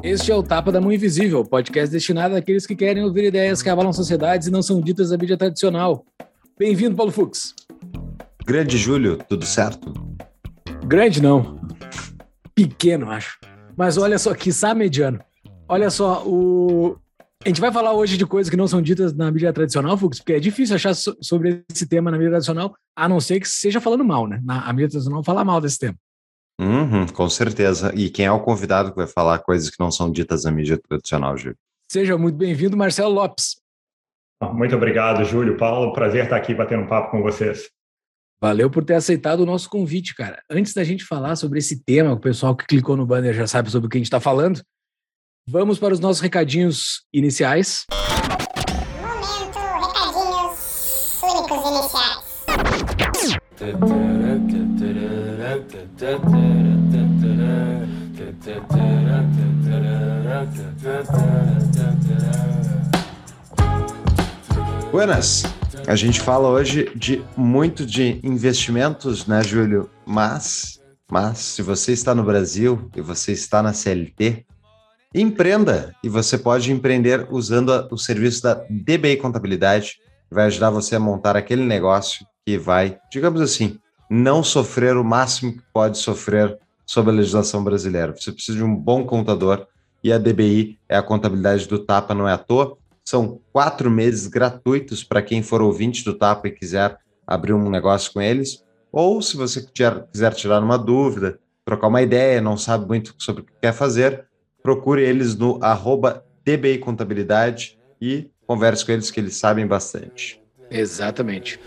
Este é o Tapa da Mão Invisível, podcast destinado àqueles que querem ouvir ideias que abalam sociedades e não são ditas da mídia tradicional. Bem-vindo, Paulo Fux. Grande Júlio, tudo certo? Grande não. Pequeno, acho. Mas olha só, quiçá mediano. Olha só, a gente vai falar hoje de coisas que não são ditas na mídia tradicional, Fux, porque é difícil achar sobre esse tema na mídia tradicional, a não ser que seja falando mal, né? A mídia tradicional fala mal desse tema. Com certeza. E quem é o convidado que vai falar coisas que não são ditas na mídia tradicional, Júlio? Seja muito bem-vindo, Marcelo Lopes. Muito obrigado, Júlio. Paulo, prazer estar aqui batendo um papo com vocês. Valeu por ter aceitado o nosso convite, cara. Antes da gente falar sobre esse tema, o pessoal que clicou no banner já sabe sobre o que a gente está falando, vamos para os nossos recadinhos iniciais. Momento, recadinhos únicos iniciais. Buenas, a gente fala hoje de investimentos, né, Júlio? Mas se você está no Brasil e você está na CLT, empreenda, e você pode empreender usando o serviço da DBI Contabilidade, que vai ajudar você a montar aquele negócio que vai, digamos assim, não sofrer o máximo que pode sofrer sob a legislação brasileira. Você precisa de um bom contador, e a DBI é a contabilidade do TAPA, não é à toa. São 4 meses gratuitos para quem for ouvinte do TAPA e quiser abrir um negócio com eles, ou se você quiser tirar uma dúvida, trocar uma ideia, não sabe muito sobre o que quer fazer, procure eles no @DBI Contabilidade e converse com eles, que eles sabem bastante. Exatamente.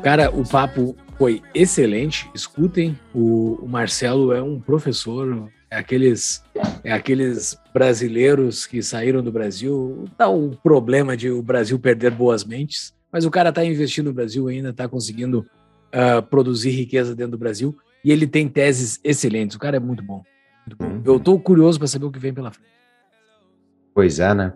Cara, o papo foi excelente. Escutem, o Marcelo é um professor, é aqueles brasileiros que saíram do Brasil. Dá um problema de o Brasil perder boas mentes, mas o cara está investindo no Brasil ainda, está conseguindo produzir riqueza dentro do Brasil. E ele tem teses excelentes. O cara é muito bom. Muito bom. Eu estou curioso para saber o que vem pela frente. Pois é, né?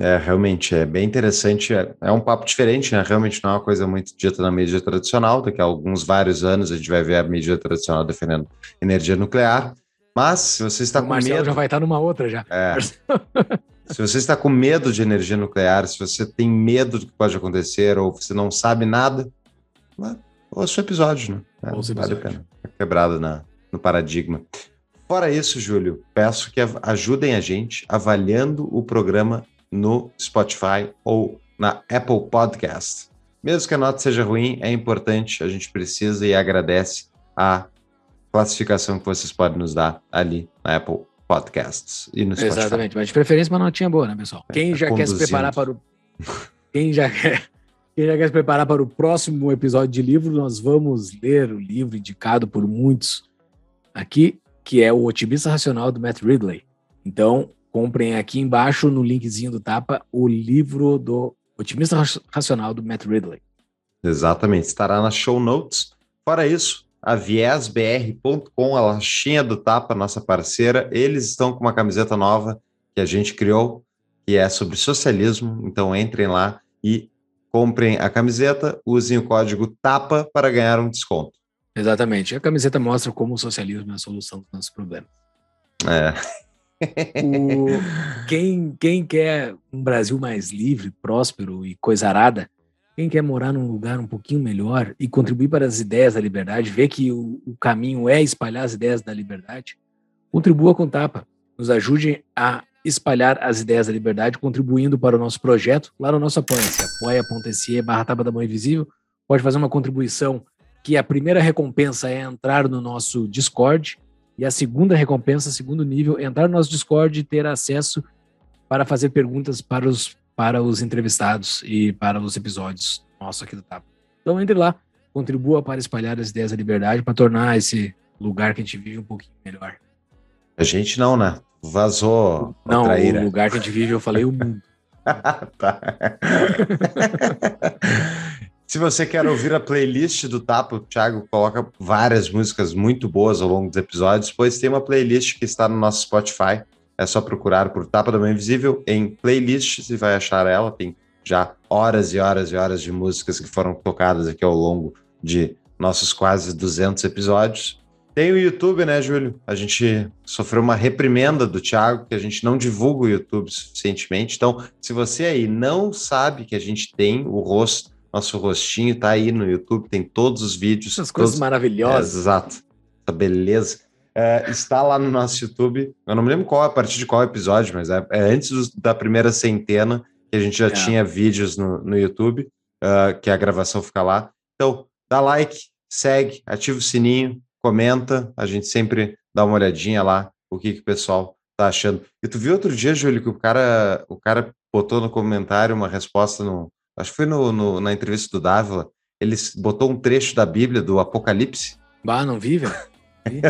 É, realmente, é bem interessante. É um papo diferente, né? Realmente não é uma coisa muito dita na mídia tradicional. Daqui a vários anos, a gente vai ver a mídia tradicional defendendo energia nuclear. Mas, se você está com medo... O Marcelo já vai estar numa outra, já. É. Se você está com medo de energia nuclear, se você tem medo do que pode acontecer, ou você não sabe nada... Ouça o episódio, né? Vale a pena. Quebrado no paradigma. Fora isso, Júlio, peço que ajudem a gente avaliando o programa no Spotify ou na Apple Podcast. Mesmo que a nota seja ruim, é importante, a gente precisa e agradece a classificação que vocês podem nos dar ali na Apple Podcasts e no Spotify. Exatamente, mas de preferência uma notinha boa, né, pessoal? Quem já quer se preparar para o próximo episódio de livro, nós vamos ler o livro indicado por muitos aqui, que é o Otimista Racional, do Matt Ridley. Então, comprem aqui embaixo, no linkzinho do Tapa, o livro do Otimista Racional, do Matt Ridley. Exatamente, estará nas show notes. Fora isso, a viesbr.com, a latinha do Tapa, nossa parceira, eles estão com uma camiseta nova que a gente criou, que é sobre socialismo, então entrem lá e comprem a camiseta, usem o código TAPA para ganhar um desconto. Exatamente. A camiseta mostra como o socialismo é a solução dos nossos problemas. É. Quem quer um Brasil mais livre, próspero e coisarada, quem quer morar num lugar um pouquinho melhor e contribuir para as ideias da liberdade, ver que o caminho é espalhar as ideias da liberdade, contribua com TAPA. Nos ajude a espalhar as ideias da liberdade, contribuindo para o nosso projeto, lá no nosso apoia.se, apoia.se/Tapa da Mão Invisível. Pode fazer uma contribuição, que a primeira recompensa é entrar no nosso Discord, e a segunda recompensa, segundo nível, é entrar no nosso Discord e ter acesso para fazer perguntas para os entrevistados e para os episódios nossos aqui do Tapa. Então entre lá, contribua para espalhar as ideias da liberdade, para tornar esse lugar que a gente vive um pouquinho melhor. A gente não, né? Vazou. Não, o lugar que a gente vive, eu falei o mundo. Tá. Se você quer ouvir a playlist do Tapa, o Thiago coloca várias músicas muito boas ao longo dos episódios, pois tem uma playlist que está no nosso Spotify. É só procurar por Tapa da Mão Invisível em playlist, você vai achar ela. Tem já horas e horas e horas de músicas que foram tocadas aqui ao longo de nossos quase 200 episódios. Tem o YouTube, né, Júlio? A gente sofreu uma reprimenda do Thiago, que a gente não divulga o YouTube suficientemente. Então, se você aí não sabe que a gente tem o rosto, nosso rostinho tá aí no YouTube, tem todos os vídeos. Essas coisas maravilhosas. É, exato. Essa beleza. É, está lá no nosso YouTube. Eu não me lembro qual, a partir de qual episódio, mas é antes da primeira centena que a gente já tinha vídeos no YouTube, que a gravação fica lá. Então, dá like, segue, ativa o sininho. Comenta, a gente sempre dá uma olhadinha lá, o que o pessoal tá achando. E tu viu outro dia, Júlio, que o cara botou no comentário uma resposta, acho que foi na entrevista do Davila, ele botou um trecho da Bíblia, do Apocalipse. Bah, não vi, velho? Tem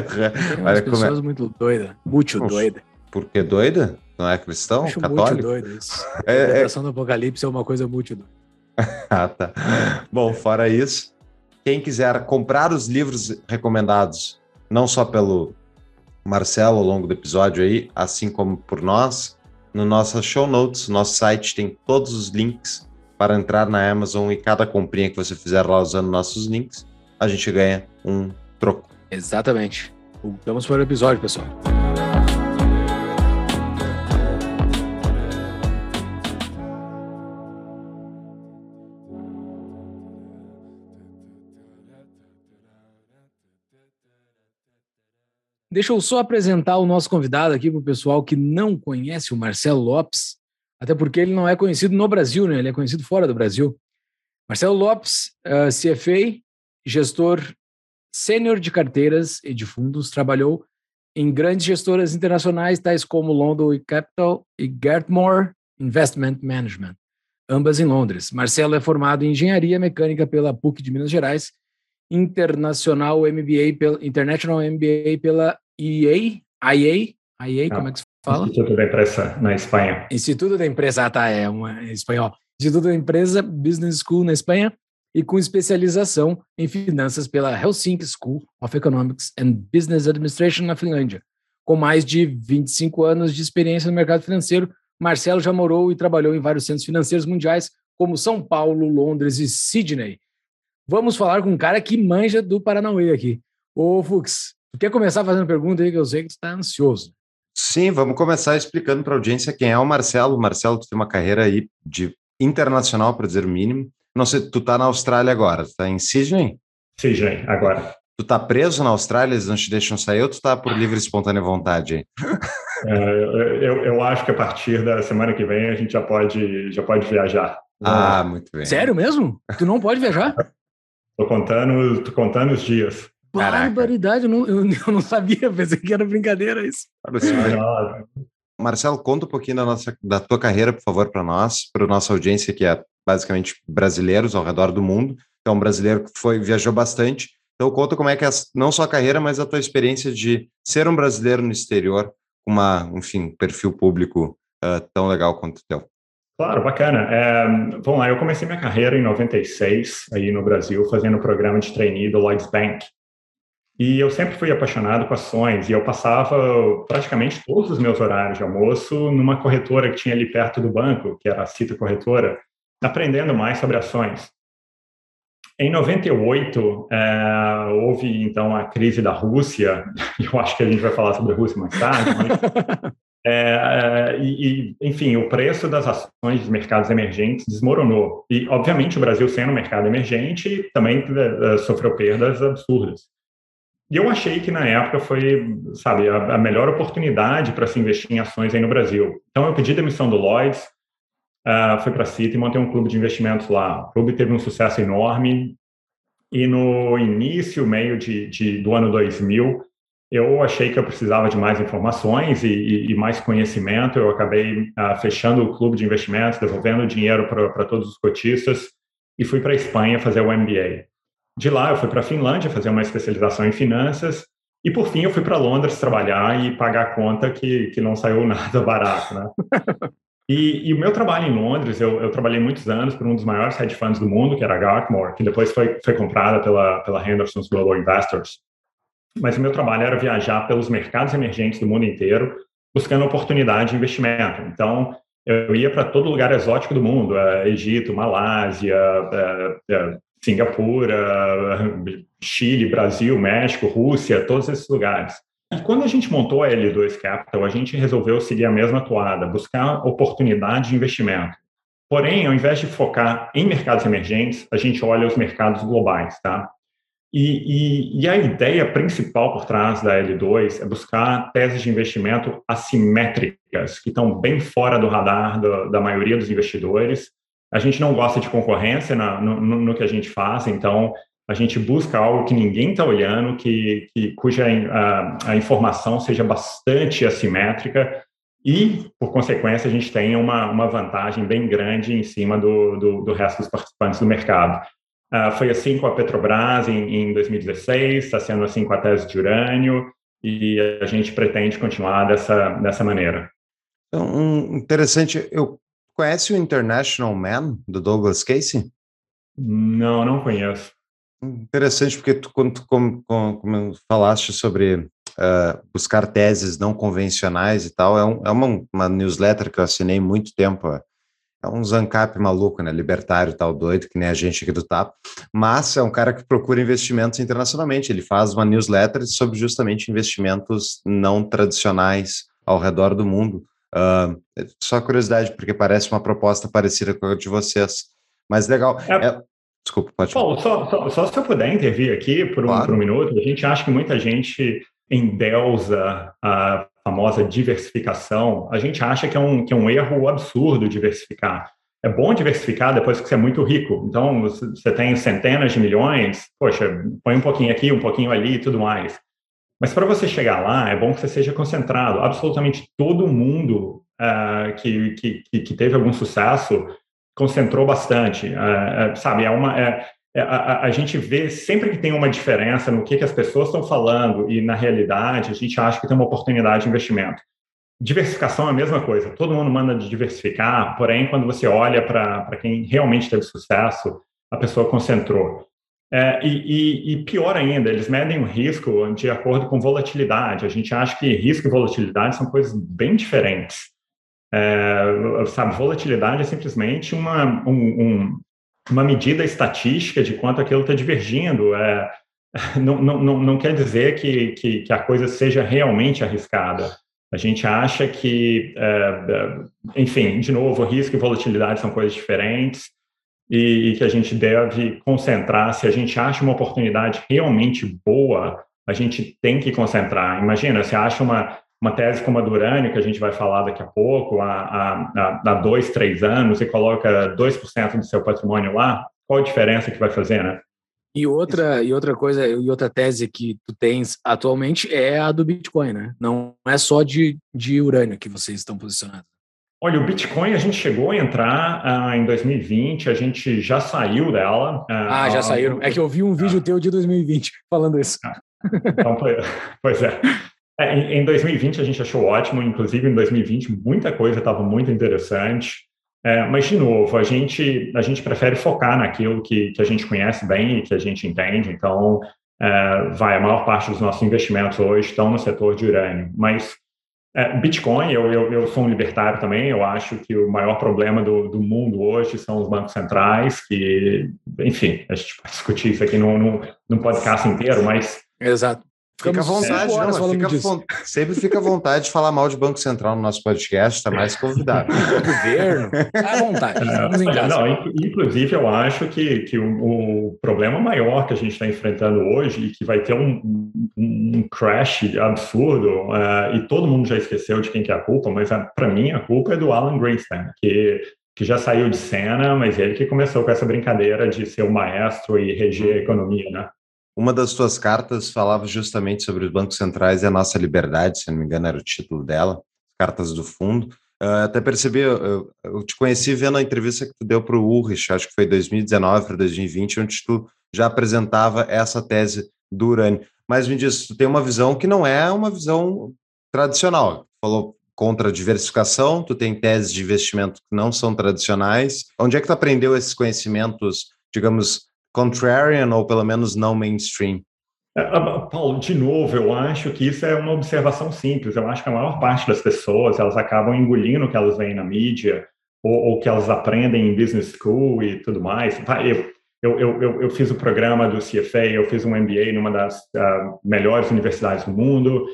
umas pessoas muito doidas, muito doida. Por que doida? Não é cristão? Acho católico? Muito doida, isso. A interpretação do Apocalipse é uma coisa muito doida. Ah, tá. Bom, fora isso... Quem quiser comprar os livros recomendados, não só pelo Marcelo ao longo do episódio aí, assim como por nós, no nosso show notes, nosso site tem todos os links para entrar na Amazon, e cada comprinha que você fizer lá usando nossos links, a gente ganha um troco. Exatamente. Vamos para o episódio, pessoal. Deixa eu só apresentar o nosso convidado aqui para o pessoal que não conhece o Marcelo Lopes, até porque ele não é conhecido no Brasil, né? Ele é conhecido fora do Brasil. Marcelo Lopes, CFA, gestor sênior de carteiras e de fundos, trabalhou em grandes gestoras internacionais, tais como London Capital e Gartmore Investment Management, ambas em Londres. Marcelo é formado em Engenharia Mecânica pela PUC de Minas Gerais, International MBA pela IA, como é que se fala? Instituto da Empresa, na Espanha. Instituto da Empresa, é espanhol. Instituto da Empresa, Business School na Espanha, e com especialização em finanças pela Helsinki School of Economics and Business Administration na Finlândia. Com mais de 25 anos de experiência no mercado financeiro, Marcelo já morou e trabalhou em vários centros financeiros mundiais, como São Paulo, Londres e Sydney. Vamos falar com um cara que manja do Paranauê aqui. Ô, Fux, tu quer começar fazendo pergunta aí, que eu sei que tu está ansioso. Sim, vamos começar explicando para a audiência quem é o Marcelo. Marcelo, tu tem uma carreira aí de internacional, para dizer o mínimo. Não sei, tu tá na Austrália agora, tu tá em Sydney? Sydney, agora. Tu tá preso na Austrália, eles não te deixam sair, ou tu tá por livre e espontânea vontade aí? Eu acho que a partir da semana que vem a gente já pode viajar. Ah, muito bem. Sério mesmo? Tu não pode viajar? Tô contando os dias. Barbaridade, eu não sabia, pensei que era brincadeira isso. Marcelo, conta um pouquinho da tua carreira, por favor, para nós, para a nossa audiência, que é basicamente brasileiros ao redor do mundo. Então, um brasileiro que viajou bastante. Então, conta como é que é, não só a carreira, mas a tua experiência de ser um brasileiro no exterior, com um perfil público tão legal quanto o teu. Claro, bacana. Vamos lá, eu comecei minha carreira em 96, aí no Brasil, fazendo um programa de trainee do Lloyds Bank. E eu sempre fui apaixonado com ações, e eu passava praticamente todos os meus horários de almoço numa corretora que tinha ali perto do banco, que era a Cito Corretora, aprendendo mais sobre ações. Em 98, houve então a crise da Rússia, eu acho que a gente vai falar sobre a Rússia mais tarde, mas... enfim, o preço das ações dos mercados emergentes desmoronou. E, obviamente, o Brasil, sendo um mercado emergente, também sofreu perdas absurdas. E eu achei que, na época, foi, sabe, a melhor oportunidade para se investir em ações aí no Brasil. Então, eu pedi demissão do Lloyds, fui para a Citi e montei um clube de investimentos lá. O clube teve um sucesso enorme. E no início, meio do ano 2000, eu achei que eu precisava de mais informações e mais conhecimento. Eu acabei fechando o clube de investimentos, devolvendo dinheiro para todos os cotistas e fui para a Espanha fazer o MBA. De lá, eu fui para a Finlândia fazer uma especialização em finanças E, por fim, eu fui para Londres trabalhar e pagar a conta que não saiu nada barato, né? E o meu trabalho em Londres, eu trabalhei muitos anos por um dos maiores hedge funds do mundo, que era a Gartmore, que depois foi comprada pela Henderson's Global Investors. Mas o meu trabalho era viajar pelos mercados emergentes do mundo inteiro, buscando oportunidade de investimento. Então, eu ia para todo lugar exótico do mundo, Egito, Malásia, Singapura, Chile, Brasil, México, Rússia, todos esses lugares. E quando a gente montou a L2 Capital, a gente resolveu seguir a mesma toada, buscar oportunidade de investimento. Porém, ao invés de focar em mercados emergentes, a gente olha os mercados globais, tá? E a ideia principal por trás da L2 é buscar teses de investimento assimétricas, que estão bem fora do radar da maioria dos investidores. A gente não gosta de concorrência no que a gente faz, então a gente busca algo que ninguém está olhando, cuja a informação seja bastante assimétrica e, por consequência, a gente tem uma vantagem bem grande em cima do resto dos participantes do mercado. Foi assim com a Petrobras em 2016, está sendo assim com a tese de urânio e a gente pretende continuar dessa maneira. Então, interessante... Conhece o International Man, do Douglas Casey? Não, não conheço. Interessante, porque como falaste sobre buscar teses não convencionais e tal, é uma newsletter que eu assinei há muito tempo. É um zancap maluco, né? Libertário, tal, doido, que nem a gente aqui do TAP. Mas é um cara que procura investimentos internacionalmente. Ele faz uma newsletter sobre justamente investimentos não tradicionais ao redor do mundo. Só curiosidade, porque parece uma proposta parecida com a de vocês, mas legal. Desculpa, pode falar. Paulo, só se eu puder intervir aqui por um minuto, a gente acha que muita gente endeusa a famosa diversificação, a gente acha que é um erro absurdo diversificar. É bom diversificar depois que você é muito rico, então você tem centenas de milhões, poxa, põe um pouquinho aqui, um pouquinho ali e tudo mais. Mas para você chegar lá, é bom que você seja concentrado. Absolutamente todo mundo que teve algum sucesso concentrou bastante. Sabe, a gente vê sempre que tem uma diferença no que as pessoas estão falando e, na realidade, a gente acha que tem uma oportunidade de investimento. Diversificação é a mesma coisa. Todo mundo manda de diversificar, porém, quando você olha para quem realmente teve sucesso, a pessoa concentrou. E pior ainda, eles medem o risco de acordo com volatilidade. A gente acha que risco e volatilidade são coisas bem diferentes. Sabe, volatilidade é simplesmente uma medida estatística de quanto aquilo está divergindo. Não quer dizer que a coisa seja realmente arriscada. A gente acha que, enfim, de novo, risco e volatilidade são coisas diferentes. E que a gente deve concentrar. Se a gente acha uma oportunidade realmente boa, a gente tem que concentrar. Imagina, você acha uma tese como a do urânio, que a gente vai falar daqui a pouco, há 2-3 anos, e coloca 2% do seu patrimônio lá, qual a diferença que vai fazer, né? E outra tese que tu tens atualmente é a do Bitcoin, né? Não é só de urânio que vocês estão posicionados. Olha, o Bitcoin, a gente chegou a entrar em 2020, a gente já saiu dela. Já saíram. É que eu vi um vídeo teu de 2020 falando isso. Então, pois é. Em 2020 a gente achou ótimo, inclusive em 2020 muita coisa estava muito interessante. Mas, de novo, a gente prefere focar naquilo que a gente conhece bem e que a gente entende. Então, a maior parte dos nossos investimentos hoje estão no setor de urânio. Mas... Bitcoin, eu sou um libertário também, eu acho que o maior problema do mundo hoje são os bancos centrais, que, enfim, a gente pode discutir isso aqui num podcast inteiro, mas... Exato. Fica à vontade, sempre fica à vontade de falar mal de banco central no nosso podcast, está mais convidado. Governo, à vontade. Inclusive, eu acho que o problema maior que a gente está enfrentando hoje e que vai ter um crash absurdo, e todo mundo já esqueceu de quem que é a culpa, mas para mim a culpa é do Alan Greenspan, que já saiu de cena, mas ele que começou com essa brincadeira de ser o maestro e reger a economia, né? Uma das tuas cartas falava justamente sobre os bancos centrais e a nossa liberdade, se não me engano era o título dela, Cartas do Fundo. Até percebi, eu te conheci vendo a entrevista que tu deu para o Ulrich, acho que foi 2019 para 2020, onde tu já apresentava essa tese do urânio. Mas me diz, tu tem uma visão que não é uma visão tradicional. Tu falou contra a diversificação, tu tem teses de investimento que não são tradicionais. Onde é que tu aprendeu esses conhecimentos, digamos, contrarian ou pelo menos não mainstream? Paulo, de novo, eu acho que isso é uma observação simples. Eu acho que a maior parte das pessoas, elas acabam engolindo o que elas veem na mídia ou que elas aprendem em business school e tudo mais. Eu fiz o programa do CFA, eu fiz um MBA numa das melhores universidades do mundo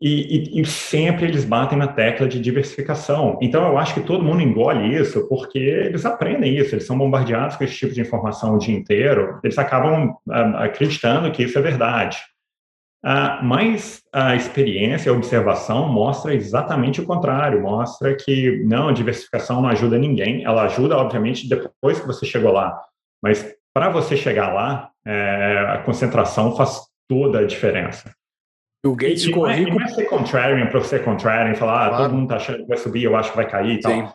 e sempre eles batem na tecla de diversificação. Então, eu acho que todo mundo engole isso porque eles aprendem isso, eles são bombardeados com esse tipo de informação o dia inteiro, eles acabam acreditando que isso é verdade. Mas a experiência, a observação mostra exatamente o contrário, mostra que não, a diversificação não ajuda ninguém, ela ajuda, obviamente, depois que você chegou lá. Mas para você chegar lá, a concentração faz toda a diferença. O Gates ficou rico. Não é ser contrarian para ser contrarian, falar, claro, todo mundo está achando que vai subir, eu acho que vai cair e tal. Sim.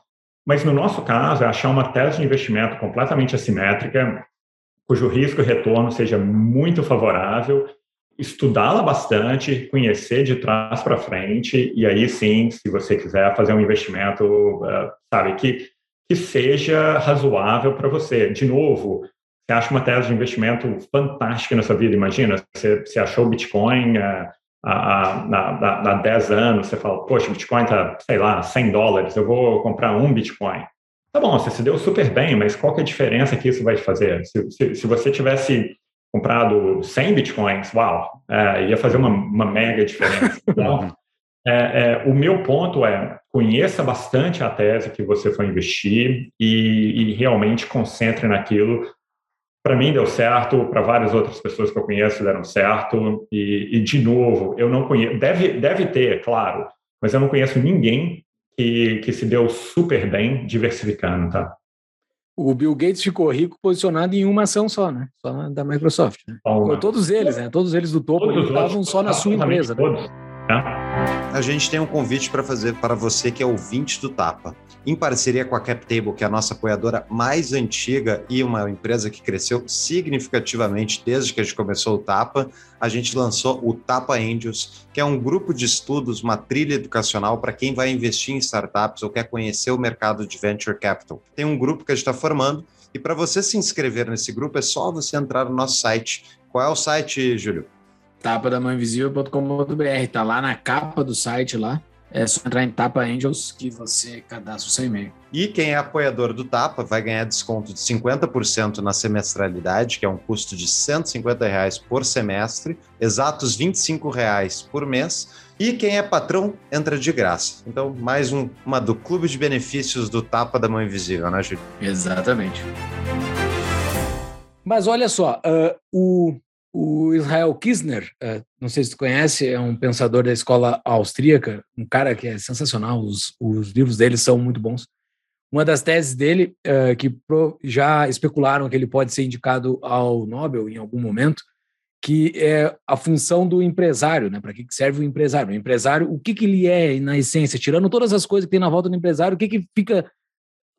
Mas no nosso caso, é achar uma tese de investimento completamente assimétrica, cujo risco e retorno seja muito favorável, estudá-la bastante, conhecer de trás para frente, e aí sim, se você quiser fazer um investimento, sabe, que seja razoável para você. De novo, você acha uma tese de investimento fantástica na sua vida, imagina, você achou o Bitcoin há 10 anos, você fala, poxa, o Bitcoin está, sei lá, $100, eu vou comprar um Bitcoin. Tá bom, você se deu super bem, mas qual que é a diferença que isso vai fazer? Se você tivesse comprado 100 Bitcoins, uau, ia fazer uma mega diferença. Então, o meu ponto é, conheça bastante a tese que você for investir e realmente concentre naquilo. Para mim deu certo, para várias outras pessoas que eu conheço deram certo, e de novo, eu não conheço, deve ter, claro, mas eu não conheço ninguém que se deu super bem diversificando, tá? O Bill Gates ficou rico posicionado em uma ação só, né? Só da Microsoft, né? Todos eles, né? Todos eles do topo estavam só na sua empresa, todos, né? A gente tem um convite para fazer para você que é ouvinte do Tapa. Em parceria com a CapTable, que é a nossa apoiadora mais antiga e uma empresa que cresceu significativamente desde que a gente começou o Tapa, a gente lançou o TAPA Angels, que é um grupo de estudos, uma trilha educacional para quem vai investir em startups ou quer conhecer o mercado de Venture Capital. Tem um grupo que a gente está formando e para você se inscrever nesse grupo é só você entrar no nosso site. Qual é o site, Júlio? tapadamãoinvisível.com.br, tá lá na capa do site lá, é só entrar em Tapa Angels que você cadastra o seu e-mail. E quem é apoiador do Tapa vai ganhar desconto de 50% na semestralidade, que é um custo de R$150 por semestre, exatos R$25 por mês, e quem é patrão entra de graça. Então, mais uma do clube de benefícios do Tapa da Mão Invisível, né, Júlio? Exatamente. Mas olha só, o Israel Kisner, não sei se tu conhece, é um pensador da escola austríaca, um cara que é sensacional, os livros dele são muito bons. Uma das teses dele, que já especularam que ele pode ser indicado ao Nobel em algum momento, que é a função do empresário, né? Para que serve o empresário? O empresário, o que ele é na essência? Tirando todas as coisas que tem na volta do empresário, o que fica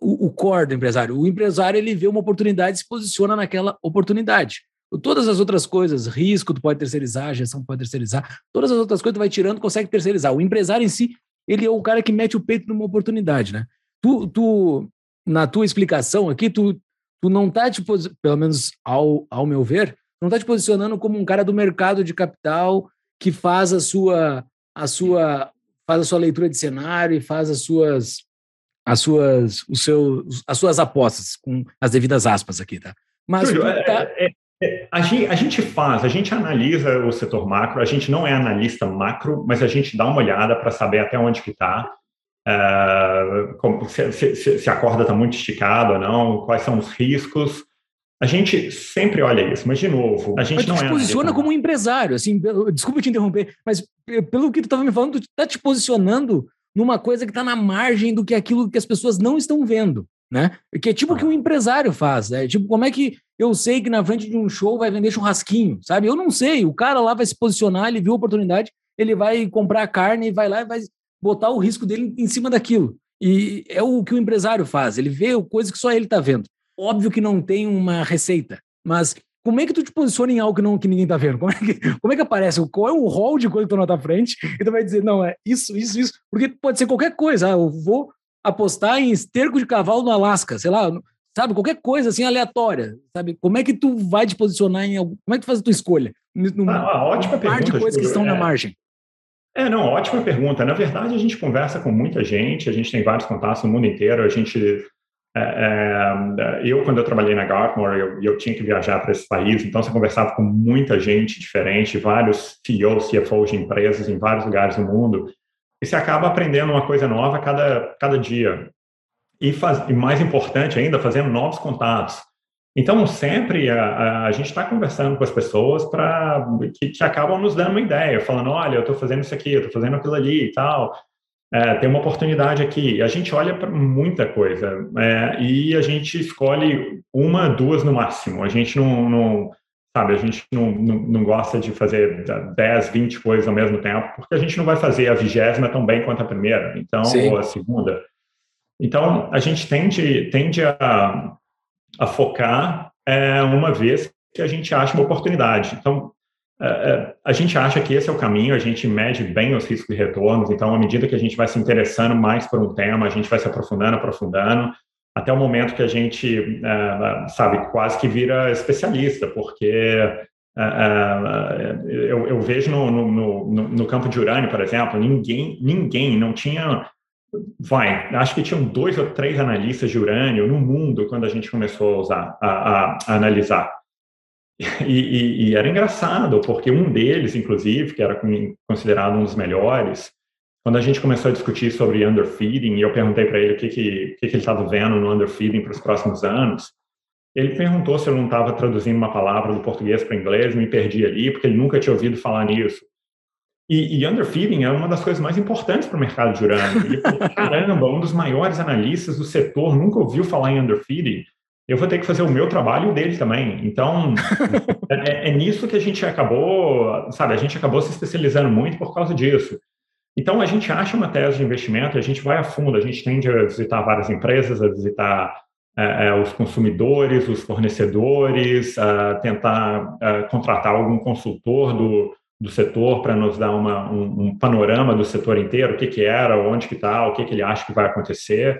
o core do empresário? O empresário, ele vê uma oportunidade e se posiciona naquela oportunidade. Todas as outras coisas, risco, tu pode terceirizar, gestão tu pode terceirizar, todas as outras coisas tu vai tirando, consegue terceirizar. O empresário em si, ele é o cara que mete o peito numa oportunidade, né? Tu na tua explicação aqui, tu não tá te posicionando, pelo menos ao meu ver, não tá te posicionando como um cara do mercado de capital que faz a sua leitura de cenário e faz as suas apostas, com as devidas aspas aqui, tá? Mas Júlio, a gente analisa o setor macro, a gente não é analista macro, mas a gente dá uma olhada para saber até onde que está, se a corda está muito esticada ou não, quais são os riscos. A gente sempre olha isso, mas de novo, a gente mas não te posiciona como um empresário, assim, desculpa te interromper, mas pelo que tu estava me falando, tu está te posicionando numa coisa que está na margem do que aquilo que as pessoas não estão vendo, né? Que é tipo o que um empresário faz, né? Tipo, como é que eu sei que na frente de um show vai vender churrasquinho, sabe? Eu não sei, o cara lá vai se posicionar, ele viu a oportunidade, ele vai comprar carne e vai lá e vai botar o risco dele em cima daquilo. E é o que o empresário faz, ele vê coisas que só ele está vendo. Óbvio que não tem uma receita, mas Como é que tu te posiciona em algo que, não, que ninguém tá vendo? Como é que aparece? Qual é o rol de coisa que tu não tá à frente? E tu vai dizer, não, é isso, isso, isso. Porque pode ser qualquer coisa. Ah, eu vou apostar em esterco de cavalo no Alasca, sei lá, sabe? Qualquer coisa assim aleatória, sabe? Como é que tu vai te posicionar em algo? Como é que tu faz a tua escolha? Ótima pergunta. Parte de coisas que estão na margem. Ótima pergunta. Na verdade, a gente conversa com muita gente, a gente tem vários contatos no mundo inteiro, a gente... quando eu trabalhei na Gartmore, eu tinha que viajar para esse país, então você conversava com muita gente diferente, vários CEOs, CFOs de empresas em vários lugares do mundo, e você acaba aprendendo uma coisa nova cada dia. E mais importante ainda, fazendo novos contatos. Então, sempre a gente está conversando com as pessoas que acabam nos dando uma ideia, falando, olha, eu estou fazendo isso aqui, eu estou fazendo aquilo ali e tal... tem uma oportunidade aqui. A gente olha para muita coisa e a gente escolhe uma, duas no máximo. A gente não gosta de fazer 10, 20 coisas ao mesmo tempo, porque a gente não vai fazer a 20ª tão bem quanto a primeira, então, sim, ou a segunda. Então, a gente tende a focar uma vez que a gente acha uma oportunidade. Então, a gente acha que esse é o caminho, a gente mede bem os riscos e retornos, então, à medida que a gente vai se interessando mais por um tema, a gente vai se aprofundando, até o momento que a gente, quase que vira especialista, porque eu vejo no campo de urânio, por exemplo, ninguém não tinha... acho que tinham 2 ou 3 analistas de urânio no mundo quando a gente começou a usar, a analisar. E era engraçado, porque um deles, inclusive, que era considerado um dos melhores, quando a gente começou a discutir sobre underfeeding, e eu perguntei para ele o que ele estava vendo no underfeeding para os próximos anos, ele perguntou se eu não estava traduzindo uma palavra do português para o inglês, me perdi ali, porque ele nunca tinha ouvido falar nisso. E underfeeding é uma das coisas mais importantes para o mercado de urânio. E, caramba, um dos maiores analistas do setor nunca ouviu falar em underfeeding. Eu vou ter que fazer o meu trabalho e o dele também. Então, é nisso que a gente acabou, sabe? A gente acabou se especializando muito por causa disso. Então, a gente acha uma tese de investimento, a gente vai a fundo, a gente tende a visitar várias empresas, a visitar os consumidores, os fornecedores, a tentar contratar algum consultor do setor para nos dar um panorama do setor inteiro, o que que era, onde que está, o que ele acha que vai acontecer.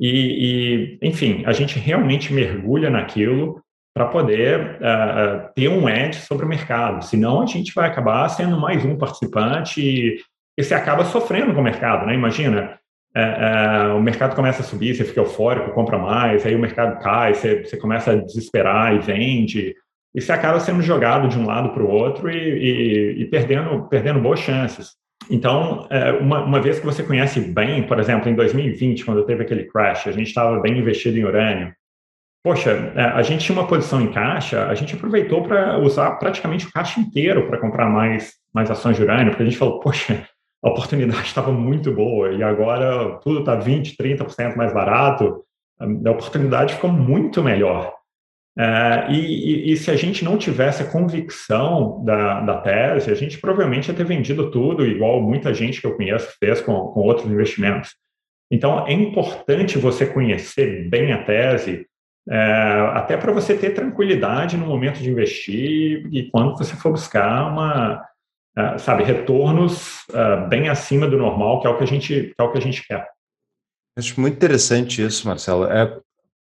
Enfim, a gente realmente mergulha naquilo para poder ter um edge sobre o mercado, senão a gente vai acabar sendo mais um participante e você acaba sofrendo com o mercado, né? Imagina, o mercado começa a subir, você fica eufórico, compra mais, aí o mercado cai, você começa a desesperar e vende, e você acaba sendo jogado de um lado para o outro e perdendo boas chances. Então, uma vez que você conhece bem, por exemplo, em 2020, quando teve aquele crash, a gente estava bem investido em urânio. Poxa, a gente tinha uma posição em caixa, a gente aproveitou para usar praticamente o caixa inteiro para comprar mais ações de urânio, porque a gente falou, poxa, a oportunidade estava muito boa e agora tudo está 20%, 30% mais barato, a oportunidade ficou muito melhor. Se a gente não tivesse a convicção da tese, a gente provavelmente ia ter vendido tudo, igual muita gente que eu conheço fez com outros investimentos. Então, é importante você conhecer bem a tese, até para você ter tranquilidade no momento de investir e quando você for buscar retornos bem acima do normal, que é o que a gente quer. Acho muito interessante isso, Marcelo.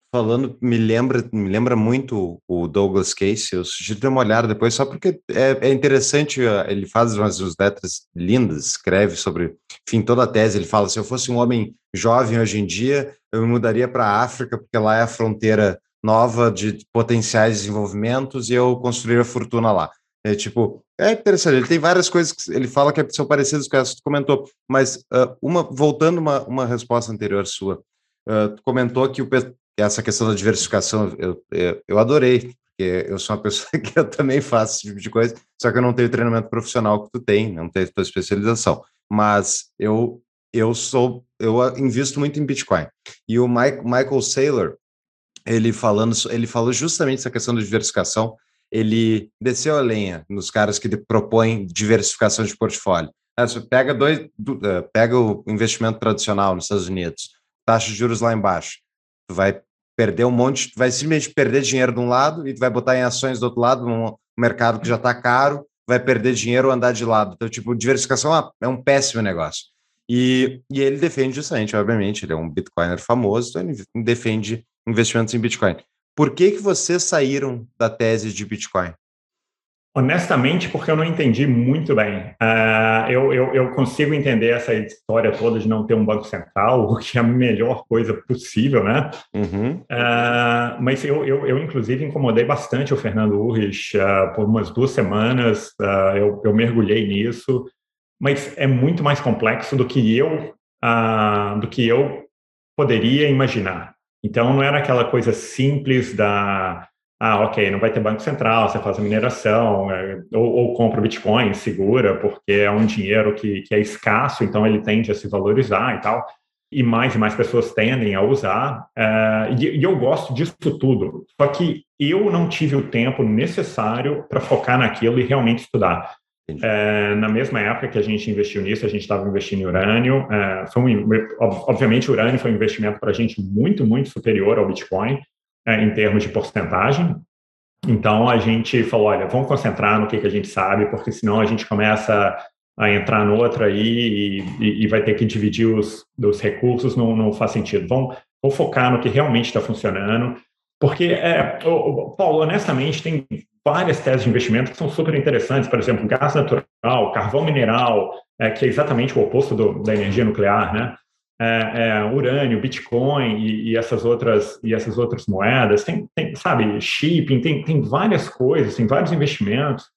Falando, me lembra muito o Douglas Casey, eu sugiro dar uma olhada depois, só porque é interessante, ele faz umas letras lindas, escreve sobre, enfim, toda a tese, ele fala, se eu fosse um homem jovem hoje em dia, eu me mudaria para a África, porque lá é a fronteira nova de potenciais desenvolvimentos e eu construiria a fortuna lá. É interessante, ele tem várias coisas que ele fala que são parecidas com essas que tu comentou, mas voltando uma resposta anterior sua, tu comentou que essa questão da diversificação, eu adorei, porque eu sou uma pessoa que eu também faço esse tipo de coisa, só que eu não tenho o treinamento profissional que tu tem, não tenho a tua especialização, mas eu invisto muito em Bitcoin. E o Michael Saylor, ele falou justamente essa questão da diversificação, ele desceu a lenha nos caras que propõem diversificação de portfólio. Você pega o investimento tradicional nos Estados Unidos, taxa de juros lá embaixo, tu vai perder um monte, vai simplesmente perder dinheiro de um lado e vai botar em ações do outro lado, num mercado que já está caro, vai perder dinheiro ou andar de lado. Então, tipo, diversificação é um péssimo negócio. E ele defende justamente, obviamente, ele é um bitcoiner famoso, então ele defende investimentos em Bitcoin. Por que vocês saíram da tese de Bitcoin? Honestamente, porque eu não entendi muito bem. Eu consigo entender essa história toda de não ter um banco central, o que é a melhor coisa possível, né? Uhum. Mas eu, inclusive, incomodei bastante o Fernando Urrich por umas 2 semanas. Eu mergulhei nisso. Mas é muito mais complexo do que eu poderia imaginar. Então, não era aquela coisa simples da... ok, não vai ter banco central, você faz a mineração, ou compra o Bitcoin, segura, porque é um dinheiro que é escasso, então ele tende a se valorizar e tal, e mais pessoas tendem a usar, e eu gosto disso tudo, só que eu não tive o tempo necessário para focar naquilo e realmente estudar. Na mesma época que a gente investiu nisso, a gente estava investindo em urânio, obviamente o urânio foi um investimento para a gente muito, muito superior ao Bitcoin, em termos de porcentagem. Então, a gente falou, olha, vamos concentrar no que a gente sabe, porque senão a gente começa a entrar noutra aí e vai ter que dividir os recursos, não faz sentido. Vamos focar no que realmente está funcionando, porque, Paulo, honestamente, tem várias teses de investimento que são super interessantes, por exemplo, gás natural, carvão mineral, que é exatamente o oposto da energia nuclear, né? Urânio, Bitcoin e essas outras moedas, tem sabe, shipping, tem várias coisas, tem vários investimentos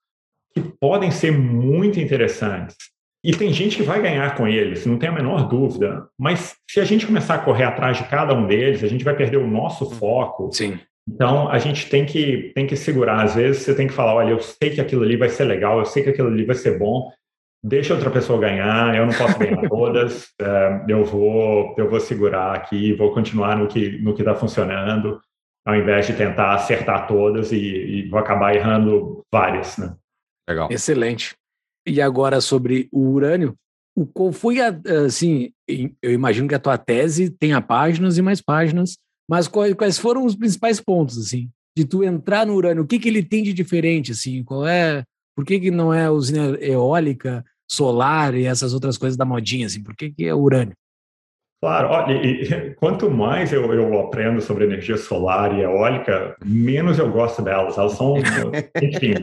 que podem ser muito interessantes. E tem gente que vai ganhar com eles, não tem a menor dúvida. Mas se a gente começar a correr atrás de cada um deles, a gente vai perder o nosso foco. Sim. Então, a gente tem que segurar. Às vezes, você tem que falar, olha, eu sei que aquilo ali vai ser legal, eu sei que aquilo ali vai ser bom, deixa outra pessoa ganhar, eu não posso ganhar todas, eu vou segurar aqui, vou continuar no que está funcionando, ao invés de tentar acertar todas e vou acabar errando várias, né? Legal. Excelente. E agora sobre o urânio, qual foi assim, eu imagino que a tua tese tenha páginas e mais páginas, mas quais foram os principais pontos, assim, de tu entrar no urânio? O que ele tem de diferente, assim, qual é... Por que não é usina eólica, solar e essas outras coisas da modinha? Assim? Por que é urânio? Claro, olha, quanto mais eu aprendo sobre energia solar e eólica, menos eu gosto delas. Elas são, enfim...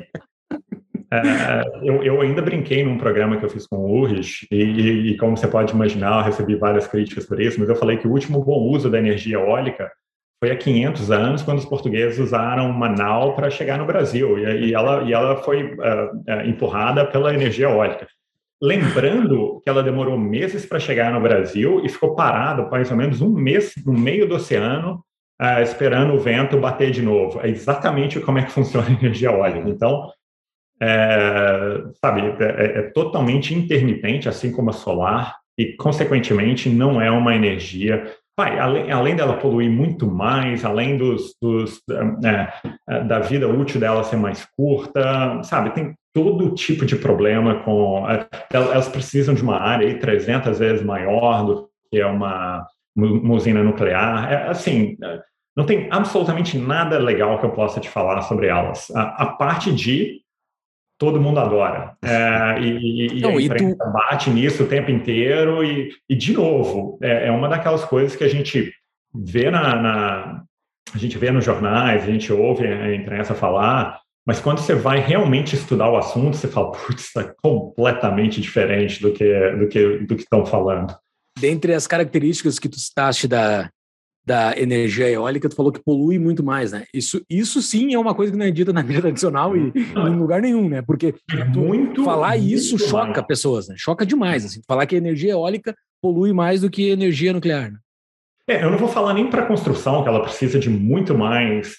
eu ainda brinquei num programa que eu fiz com o Urrich, e como você pode imaginar, eu recebi várias críticas por isso, mas eu falei que o último bom uso da energia eólica foi há 500 anos, quando os portugueses usaram uma nau para chegar no Brasil. E ela foi empurrada pela energia eólica. Lembrando que ela demorou meses para chegar no Brasil e ficou parada mais ou menos um mês no meio do oceano, esperando o vento bater de novo. É exatamente como é que funciona a energia eólica. Então, é totalmente intermitente, assim como a solar, e, consequentemente, não é uma energia... Além dela poluir muito mais, além da vida útil dela ser mais curta, sabe? Tem todo tipo de problema com... Elas precisam de uma área aí 300 vezes maior do que é uma usina nuclear. Assim, não tem absolutamente nada legal que eu possa te falar sobre elas. A parte de... Todo mundo adora. Não, a imprensa bate nisso o tempo inteiro e de novo, é uma daquelas coisas que a gente vê a gente vê nos jornais, a gente ouve a imprensa falar, mas quando você vai realmente estudar o assunto, você fala, putz, está completamente diferente do que estão falando. Dentre as características que tu citaste da energia eólica, tu falou que polui muito mais, né? Isso sim é uma coisa que não é dita na mídia tradicional e em lugar nenhum, né? Porque falar muito isso choca mais pessoas, né? Choca demais, assim. Falar que a energia eólica polui mais do que energia nuclear, né? Eu não vou falar nem para a construção, que ela precisa de muito mais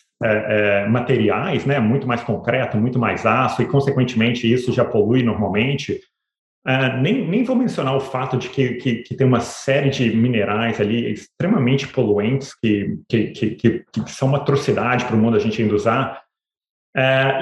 materiais, né? Muito mais concreto, muito mais aço, e, consequentemente, isso já polui normalmente. Nem vou mencionar o fato de que tem uma série de minerais ali extremamente poluentes que são uma atrocidade para o mundo a gente ainda usar.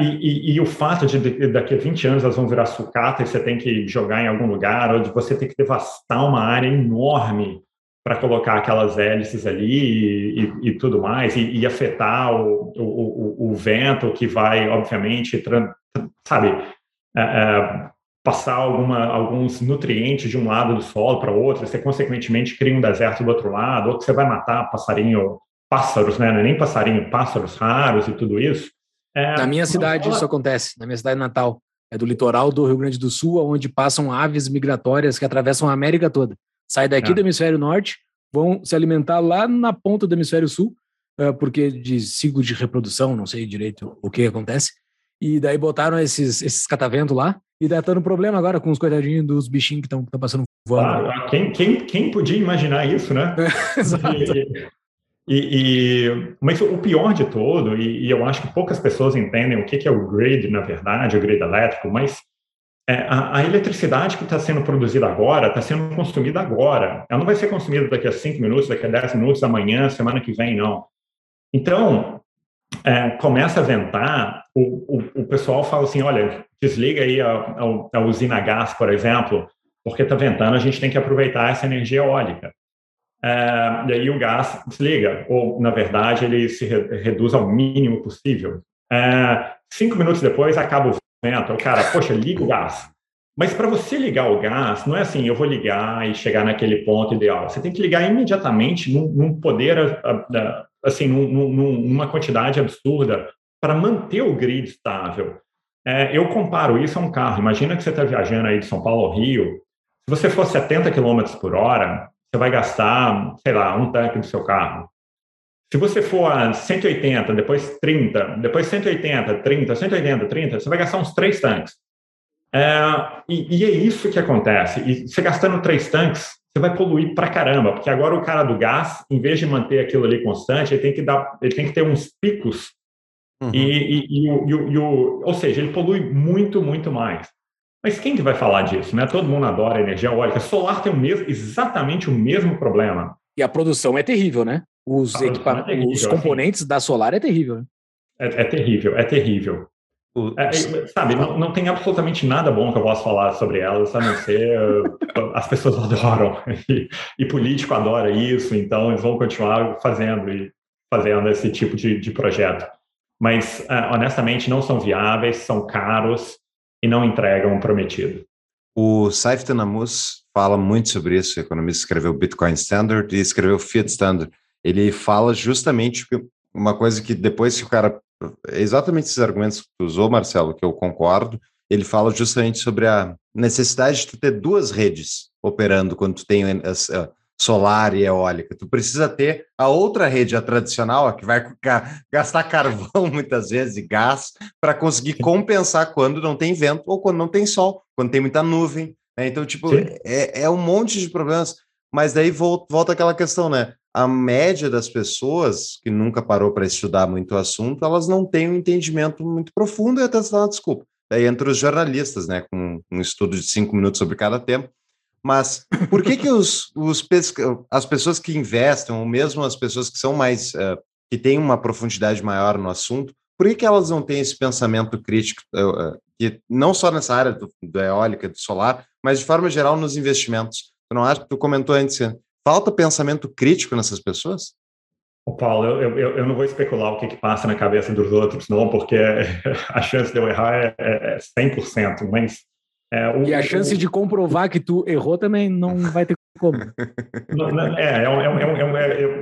E o fato de daqui a 20 anos elas vão virar sucata e você tem que jogar em algum lugar, ou de você ter que devastar uma área enorme para colocar aquelas hélices ali e tudo mais, e afetar o vento que vai, obviamente, passar alguns nutrientes de um lado do solo para o outro, você consequentemente cria um deserto do outro lado, ou que você vai matar pássaros, né? Não é nem passarinho, pássaros raros e tudo isso. Na minha cidade isso acontece, na minha cidade natal, é do litoral do Rio Grande do Sul, onde passam aves migratórias que atravessam a América toda. Saem daqui do hemisfério norte, vão se alimentar lá na ponta do hemisfério sul, porque de ciclo de reprodução, não sei direito o que acontece, e daí botaram esses cataventos lá, e daí tá no problema agora com os coitadinhos dos bichinhos que estão passando voando. Ah, quem podia imaginar isso, né? Exato. Mas o pior de todo, e eu acho que poucas pessoas entendem o que é o grid, na verdade, o grid elétrico, mas a eletricidade que está sendo produzida agora, está sendo consumida agora. Ela não vai ser consumida daqui a 5 minutos, daqui a 10 minutos, amanhã, semana que vem, não. Então, começa a ventar, o pessoal fala assim, olha, desliga aí a usina a gás, por exemplo, porque está ventando, a gente tem que aproveitar essa energia eólica. E aí o gás desliga, ou, na verdade, ele se reduz ao mínimo possível. 5 minutos depois, acaba o vento. O cara, poxa, liga o gás. Mas para você ligar o gás, não é assim, eu vou ligar e chegar naquele ponto ideal. Você tem que ligar imediatamente num poder... assim, numa quantidade absurda, para manter o grid estável. Eu comparo isso a um carro. Imagina que você está viajando aí de São Paulo ao Rio. Se você for 70 km por hora, você vai gastar, sei lá, um tanque do seu carro. Se você for a 180, depois 30, depois 180, 30, 180, 30, você vai gastar uns 3 tanques. E é isso que acontece. E você gastando 3 tanques, você vai poluir pra caramba, porque agora o cara do gás, em vez de manter aquilo ali constante, ele tem que ter uns picos, uhum. Ou seja, ele polui muito, muito mais. Mas quem que vai falar disso, né? Todo mundo adora energia eólica. Solar tem exatamente o mesmo problema. E a produção é terrível, né? Os componentes da solar é terrível. Né? É terrível. Não tem absolutamente nada bom que eu possa falar sobre elas, a não ser as pessoas adoram e político adora isso, então eles vão continuar fazendo esse tipo de projeto. Mas, honestamente, não são viáveis, são caros e não entregam o prometido. O Saifedean Ammous fala muito sobre isso, o economista escreveu Bitcoin Standard e escreveu Fiat Standard. Ele fala justamente uma coisa que depois que o cara... Exatamente esses argumentos que tu usou, Marcelo, que eu concordo, ele fala justamente sobre a necessidade de tu ter duas redes operando quando tu tem solar e eólica. Tu precisa ter a outra rede, a tradicional, a que vai gastar carvão muitas vezes e gás para conseguir compensar quando não tem vento ou quando não tem sol, quando tem muita nuvem, né? Então, tipo, é um monte de problemas, mas daí volta aquela questão, né? A média das pessoas que nunca parou para estudar muito o assunto, elas não têm um entendimento muito profundo e até se dá desculpa. Daí entre os jornalistas, né, com um estudo de 5 minutos sobre cada tema. Mas por que as pessoas que investem, ou mesmo as pessoas que são mais que têm uma profundidade maior no assunto, por que elas não têm esse pensamento crítico, que não só nessa área do eólica, do solar, mas de forma geral nos investimentos? Tu não acha que tu comentou antes? Falta pensamento crítico nessas pessoas? Paulo, eu não vou especular o que passa na cabeça dos outros, não, porque a chance de eu errar é 100%. Mas e a chance de comprovar que tu errou também não vai ter como.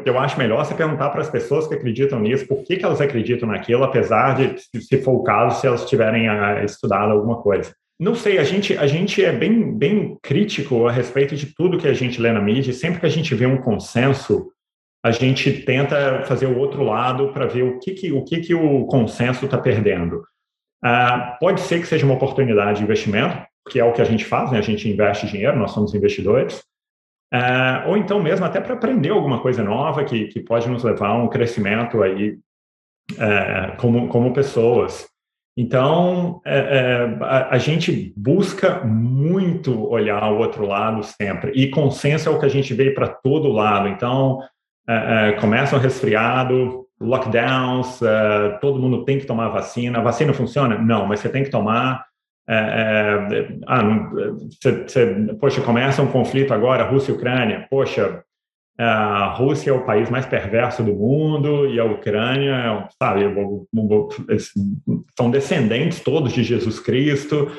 Eu acho melhor você perguntar para as pessoas que acreditam nisso, por que elas acreditam naquilo, apesar de, se for o caso, se elas tiverem estudado alguma coisa. Não sei, a gente é bem crítico a respeito de tudo que a gente lê na mídia. Sempre que a gente vê um consenso, a gente tenta fazer o outro lado para ver o que o consenso está perdendo. Pode ser que seja uma oportunidade de investimento, que é o que a gente faz, né? A gente investe dinheiro, nós somos investidores. Ou então mesmo até para aprender alguma coisa nova que pode nos levar a um crescimento aí, como pessoas. Então, a gente busca muito olhar o outro lado sempre. E consenso é o que a gente vê para todo lado. Então, começa um resfriado, lockdowns, todo mundo tem que tomar vacina. A vacina funciona? Não, mas você tem que tomar. Poxa, começa um conflito agora, Rússia e Ucrânia. Poxa, a Rússia é o país mais perverso do mundo e a Ucrânia, sabe, são descendentes todos de Jesus Cristo.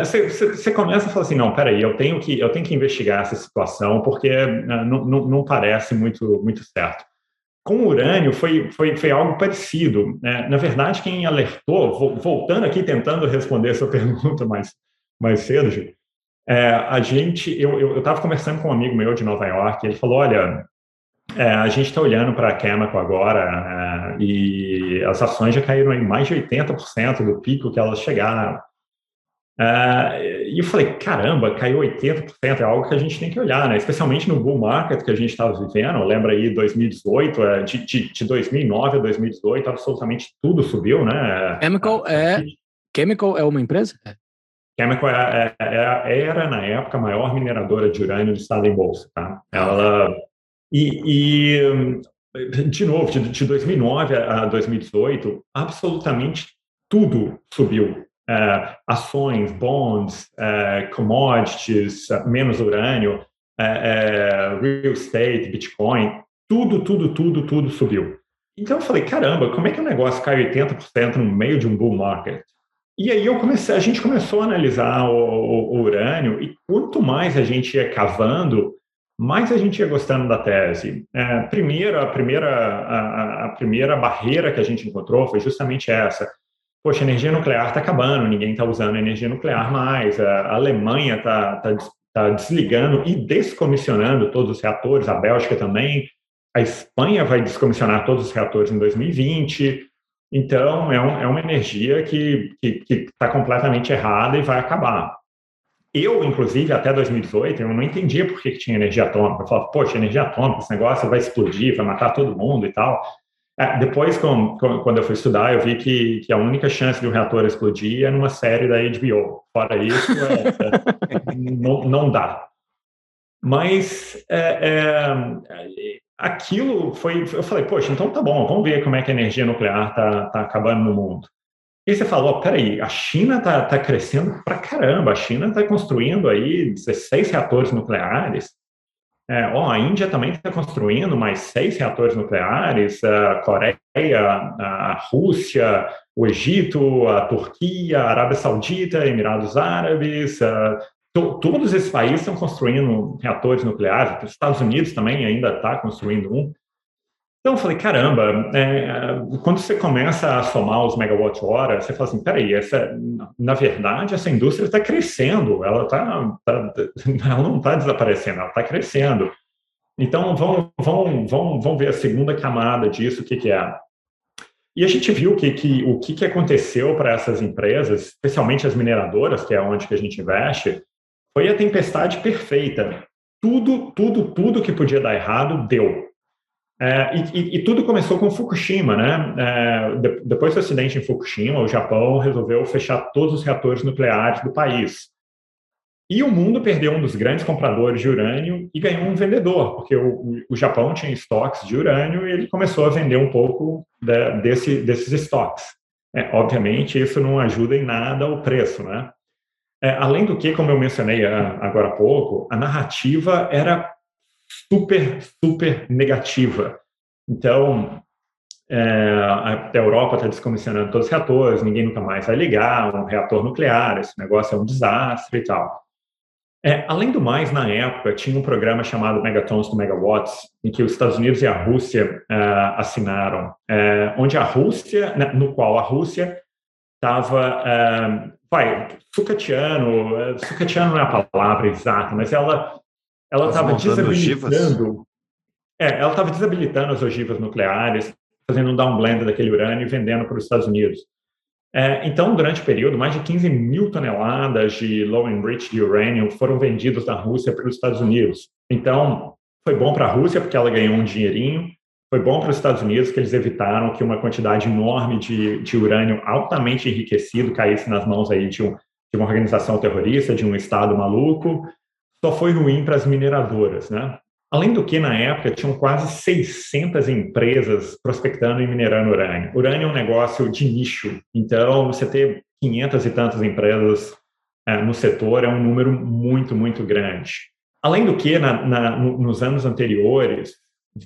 Você começa a falar assim, não, peraí, eu tenho que investigar essa situação porque não parece muito certo. Com o urânio foi algo parecido. Né? Na verdade, quem alertou, voltando aqui, tentando responder essa pergunta mais cedo, Júlio, eu estava conversando com um amigo meu de Nova York, ele falou, olha, a gente está olhando para a Chemical agora e as ações já caíram em mais de 80% do pico que elas chegaram. E eu falei, caramba, caiu 80%, é algo que a gente tem que olhar, né? Especialmente no bull market que a gente estava vivendo, lembra aí 2018, de 2009 a 2018, absolutamente tudo subiu, né? Chemical é uma empresa? Chemical era, na época, a maior mineradora de urânio do estado em bolsa. Tá? Ela, de novo, de 2009 a 2018, absolutamente tudo subiu. Ações, bonds, commodities, menos urânio, real estate, Bitcoin, tudo subiu. Então eu falei, caramba, como é que o negócio cai 80% no meio de um bull market? E aí a gente começou a analisar o urânio e quanto mais a gente ia cavando, mais a gente ia gostando da tese. A primeira barreira que a gente encontrou foi justamente essa. Poxa, a energia nuclear está acabando, ninguém está usando energia nuclear mais, a Alemanha está desligando e descomissionando todos os reatores, a Bélgica também, a Espanha vai descomissionar todos os reatores em 2020... Então, é uma energia que está completamente errada e vai acabar. Eu, inclusive, até 2018, eu não entendia por que tinha energia atômica. Eu falava, poxa, energia atômica, esse negócio vai explodir, vai matar todo mundo e tal. Depois, quando eu fui estudar, eu vi que a única chance de um reator explodir é numa série da HBO. Fora isso, não dá. Mas... aquilo foi... Eu falei, poxa, então tá bom, vamos ver como é que a energia nuclear está acabando no mundo. E você falou, peraí, a China está crescendo pra caramba, a China está construindo aí 16 reatores nucleares, a Índia também está construindo mais 6 reatores nucleares, a Coreia, a Rússia, o Egito, a Turquia, a Arábia Saudita, Emirados Árabes... Todos esses países estão construindo reatores nucleares, os Estados Unidos também ainda está construindo um. Então eu falei, caramba, quando você começa a somar os megawatt-hora, você fala assim, peraí, na verdade essa indústria está crescendo, ela não está desaparecendo, ela está crescendo. Então vamos ver a segunda camada disso, o que é. E a gente viu o que aconteceu para essas empresas, especialmente as mineradoras, que é onde que a gente investe, foi a tempestade perfeita. Tudo que podia dar errado deu. E tudo começou com Fukushima, né? Depois do acidente em Fukushima, o Japão resolveu fechar todos os reatores nucleares do país. E o mundo perdeu um dos grandes compradores de urânio e ganhou um vendedor, porque o Japão tinha estoques de urânio e ele começou a vender um pouco desses estoques. Obviamente, isso não ajuda em nada o preço, né? Além do que, como eu mencionei agora há pouco, a narrativa era super negativa. Então, a Europa está descomissionando todos os reatores, ninguém nunca mais vai ligar, um reator nuclear, esse negócio é um desastre e tal. Além do mais, na época, tinha um programa chamado Megatons to Megawatts, em que os Estados Unidos e a Rússia assinaram, onde a Rússia, no qual a Rússia estava, sucateando não é a palavra exata, mas ela estava desabilitando, as ogivas nucleares, fazendo um downblend daquele urânio e vendendo para os Estados Unidos. Então, durante o período, mais de 15 mil toneladas de low-enriched uranium foram vendidos da Rússia para os Estados Unidos. Então, foi bom para a Rússia, porque ela ganhou um dinheirinho, foi bom para os Estados Unidos, que eles evitaram que uma quantidade enorme de urânio altamente enriquecido caísse nas mãos aí de uma organização terrorista, de um Estado maluco. Só foi ruim para as mineradoras, né? Além do que, na época, tinham quase 600 empresas prospectando e minerando urânio. Urânio é um negócio de nicho. Então, você ter 500 e tantas empresas no setor é um número muito grande. Além do que, nos anos anteriores,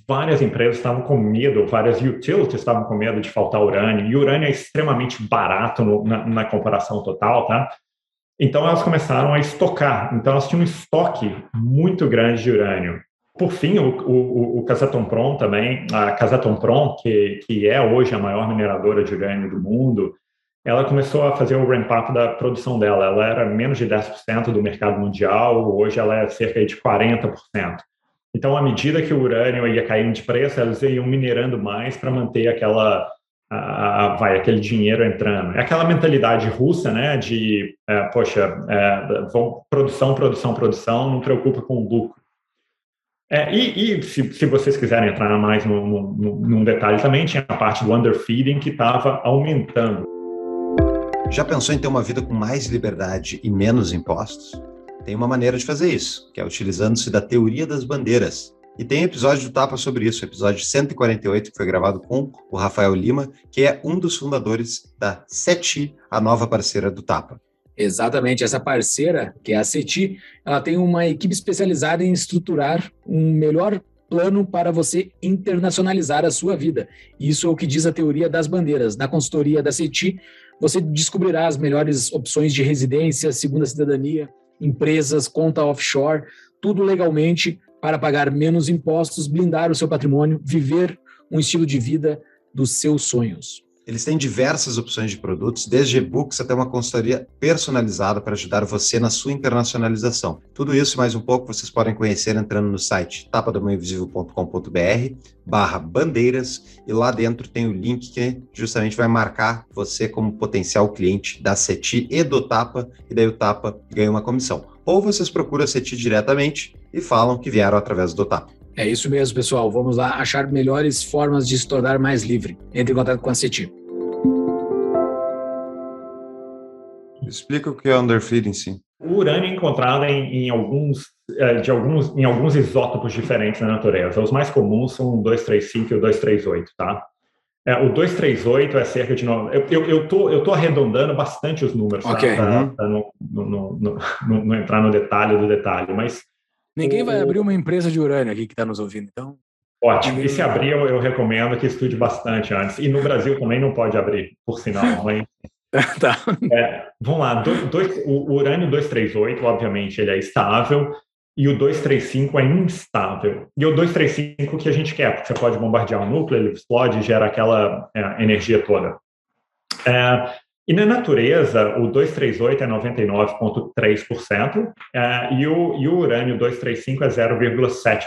várias empresas estavam com medo, várias utilities estavam com medo de faltar urânio, e urânio é extremamente barato na comparação total, tá? Então, elas começaram a estocar. Então, elas tinham um estoque muito grande de urânio. Por fim, o Kazatomprom também, a Kazatomprom, que é hoje a maior mineradora de urânio do mundo, ela começou a fazer o ramp-up da produção dela. Ela era menos de 10% do mercado mundial, hoje ela é cerca de 40%. Então, à medida que o urânio ia caindo de preço, elas iam minerando mais para manter aquele dinheiro entrando. É aquela mentalidade russa, né, de, produção, não preocupa com o lucro. Se vocês quiserem entrar mais num detalhe também, tinha a parte do underfeeding que estava aumentando. Já pensou em ter uma vida com mais liberdade e menos impostos? Tem uma maneira de fazer isso, que é utilizando-se da teoria das bandeiras. E tem episódio do Tapa sobre isso, episódio 148, que foi gravado com o Rafael Lima, que é um dos fundadores da CETI, a nova parceira do Tapa. Exatamente, essa parceira, que é a CETI, ela tem uma equipe especializada em estruturar um melhor plano para você internacionalizar a sua vida. Isso é o que diz a teoria das bandeiras. Na consultoria da CETI, você descobrirá as melhores opções de residência, segunda cidadania, empresas, conta offshore, tudo legalmente para pagar menos impostos, blindar o seu patrimônio, viver um estilo de vida dos seus sonhos. Eles têm diversas opções de produtos, desde e-books até uma consultoria personalizada para ajudar você na sua internacionalização. Tudo isso e mais um pouco vocês podem conhecer entrando no site tapadamãoinvisível.com.br/bandeiras e lá dentro tem o link que justamente vai marcar você como potencial cliente da CETI e do Tapa, e daí o Tapa ganha uma comissão. Ou vocês procuram a CETI diretamente e falam que vieram através do Tapa. É isso mesmo, pessoal. Vamos lá achar melhores formas de se tornar mais livre. Entre em contato com a CETI. Explica o que é underfeeding, sim. O urânio é encontrado em alguns isótopos diferentes na natureza. Os mais comuns são o 235 e o 238, tá? O 238 é cerca de... Eu tô arredondando bastante os números, okay, para não entrar no detalhe do detalhe, mas... Ninguém vai abrir uma empresa de urânio aqui que está nos ouvindo, então... Ótimo. E se abrir, eu recomendo que estude bastante antes. E no Brasil também não pode abrir, por sinal. Mas... Tá. Vamos lá. O urânio 238, obviamente, ele é estável. E o 235 é instável. E o 235 que a gente quer, porque você pode bombardear o núcleo, ele explode e gera aquela energia toda. E na natureza, o 238 é 99,3% e o urânio 235 é 0,7%.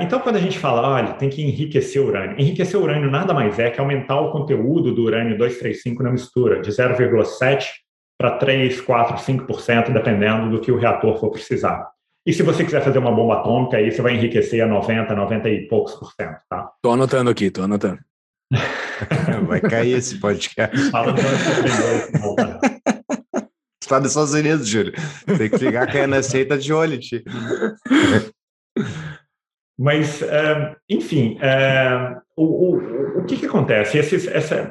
Então, quando a gente fala, olha, tem que enriquecer o urânio. Enriquecer o urânio nada mais é que aumentar o conteúdo do urânio 235 na mistura, de 0,7% para 3%, 4%, 5%, dependendo do que o reator for precisar. E se você quiser fazer uma bomba atômica, aí você vai enriquecer a 90%, 90 e poucos por cento, tá? Estou anotando. Vai cair esse podcast. Fala Está nos Estados Unidos, Júlio. Tem que ligar que a NSA tá de olho, tio. Mas, enfim, o que acontece?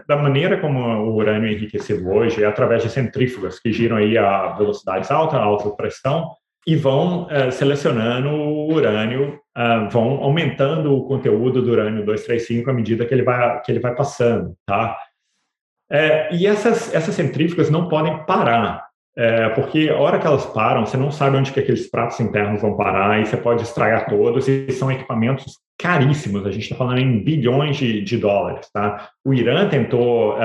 Da maneira como o urânio é enriquecido hoje é através de centrífugas que giram aí a velocidades altas, a alta pressão, e vão selecionando o urânio, vão aumentando o conteúdo do urânio 235 à medida que ele vai passando, tá? E essas centrífugas não podem parar, porque a hora que elas param, você não sabe onde que aqueles pratos internos vão parar e você pode estragar todos, e são equipamentos caríssimos, a gente está falando em bilhões de dólares, tá? O Irã tentou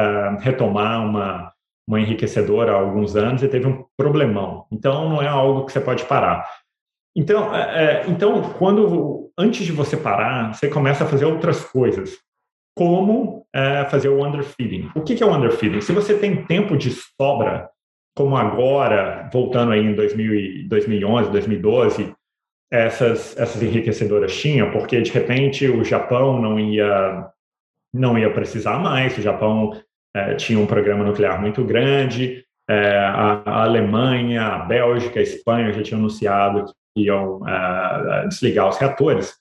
retomar uma enriquecedora há alguns anos e teve um problemão. Então, não é algo que você pode parar. Então, antes de você parar, você começa a fazer outras coisas, como fazer o underfeeding. O que é o underfeeding? Se você tem tempo de sobra, como agora, voltando aí em 2011, 2012, essas enriquecedoras tinham, porque, de repente, o Japão não ia precisar mais, o Japão... tinha um programa nuclear muito grande, a Alemanha, a Bélgica, a Espanha já tinham anunciado que iam desligar os reatores.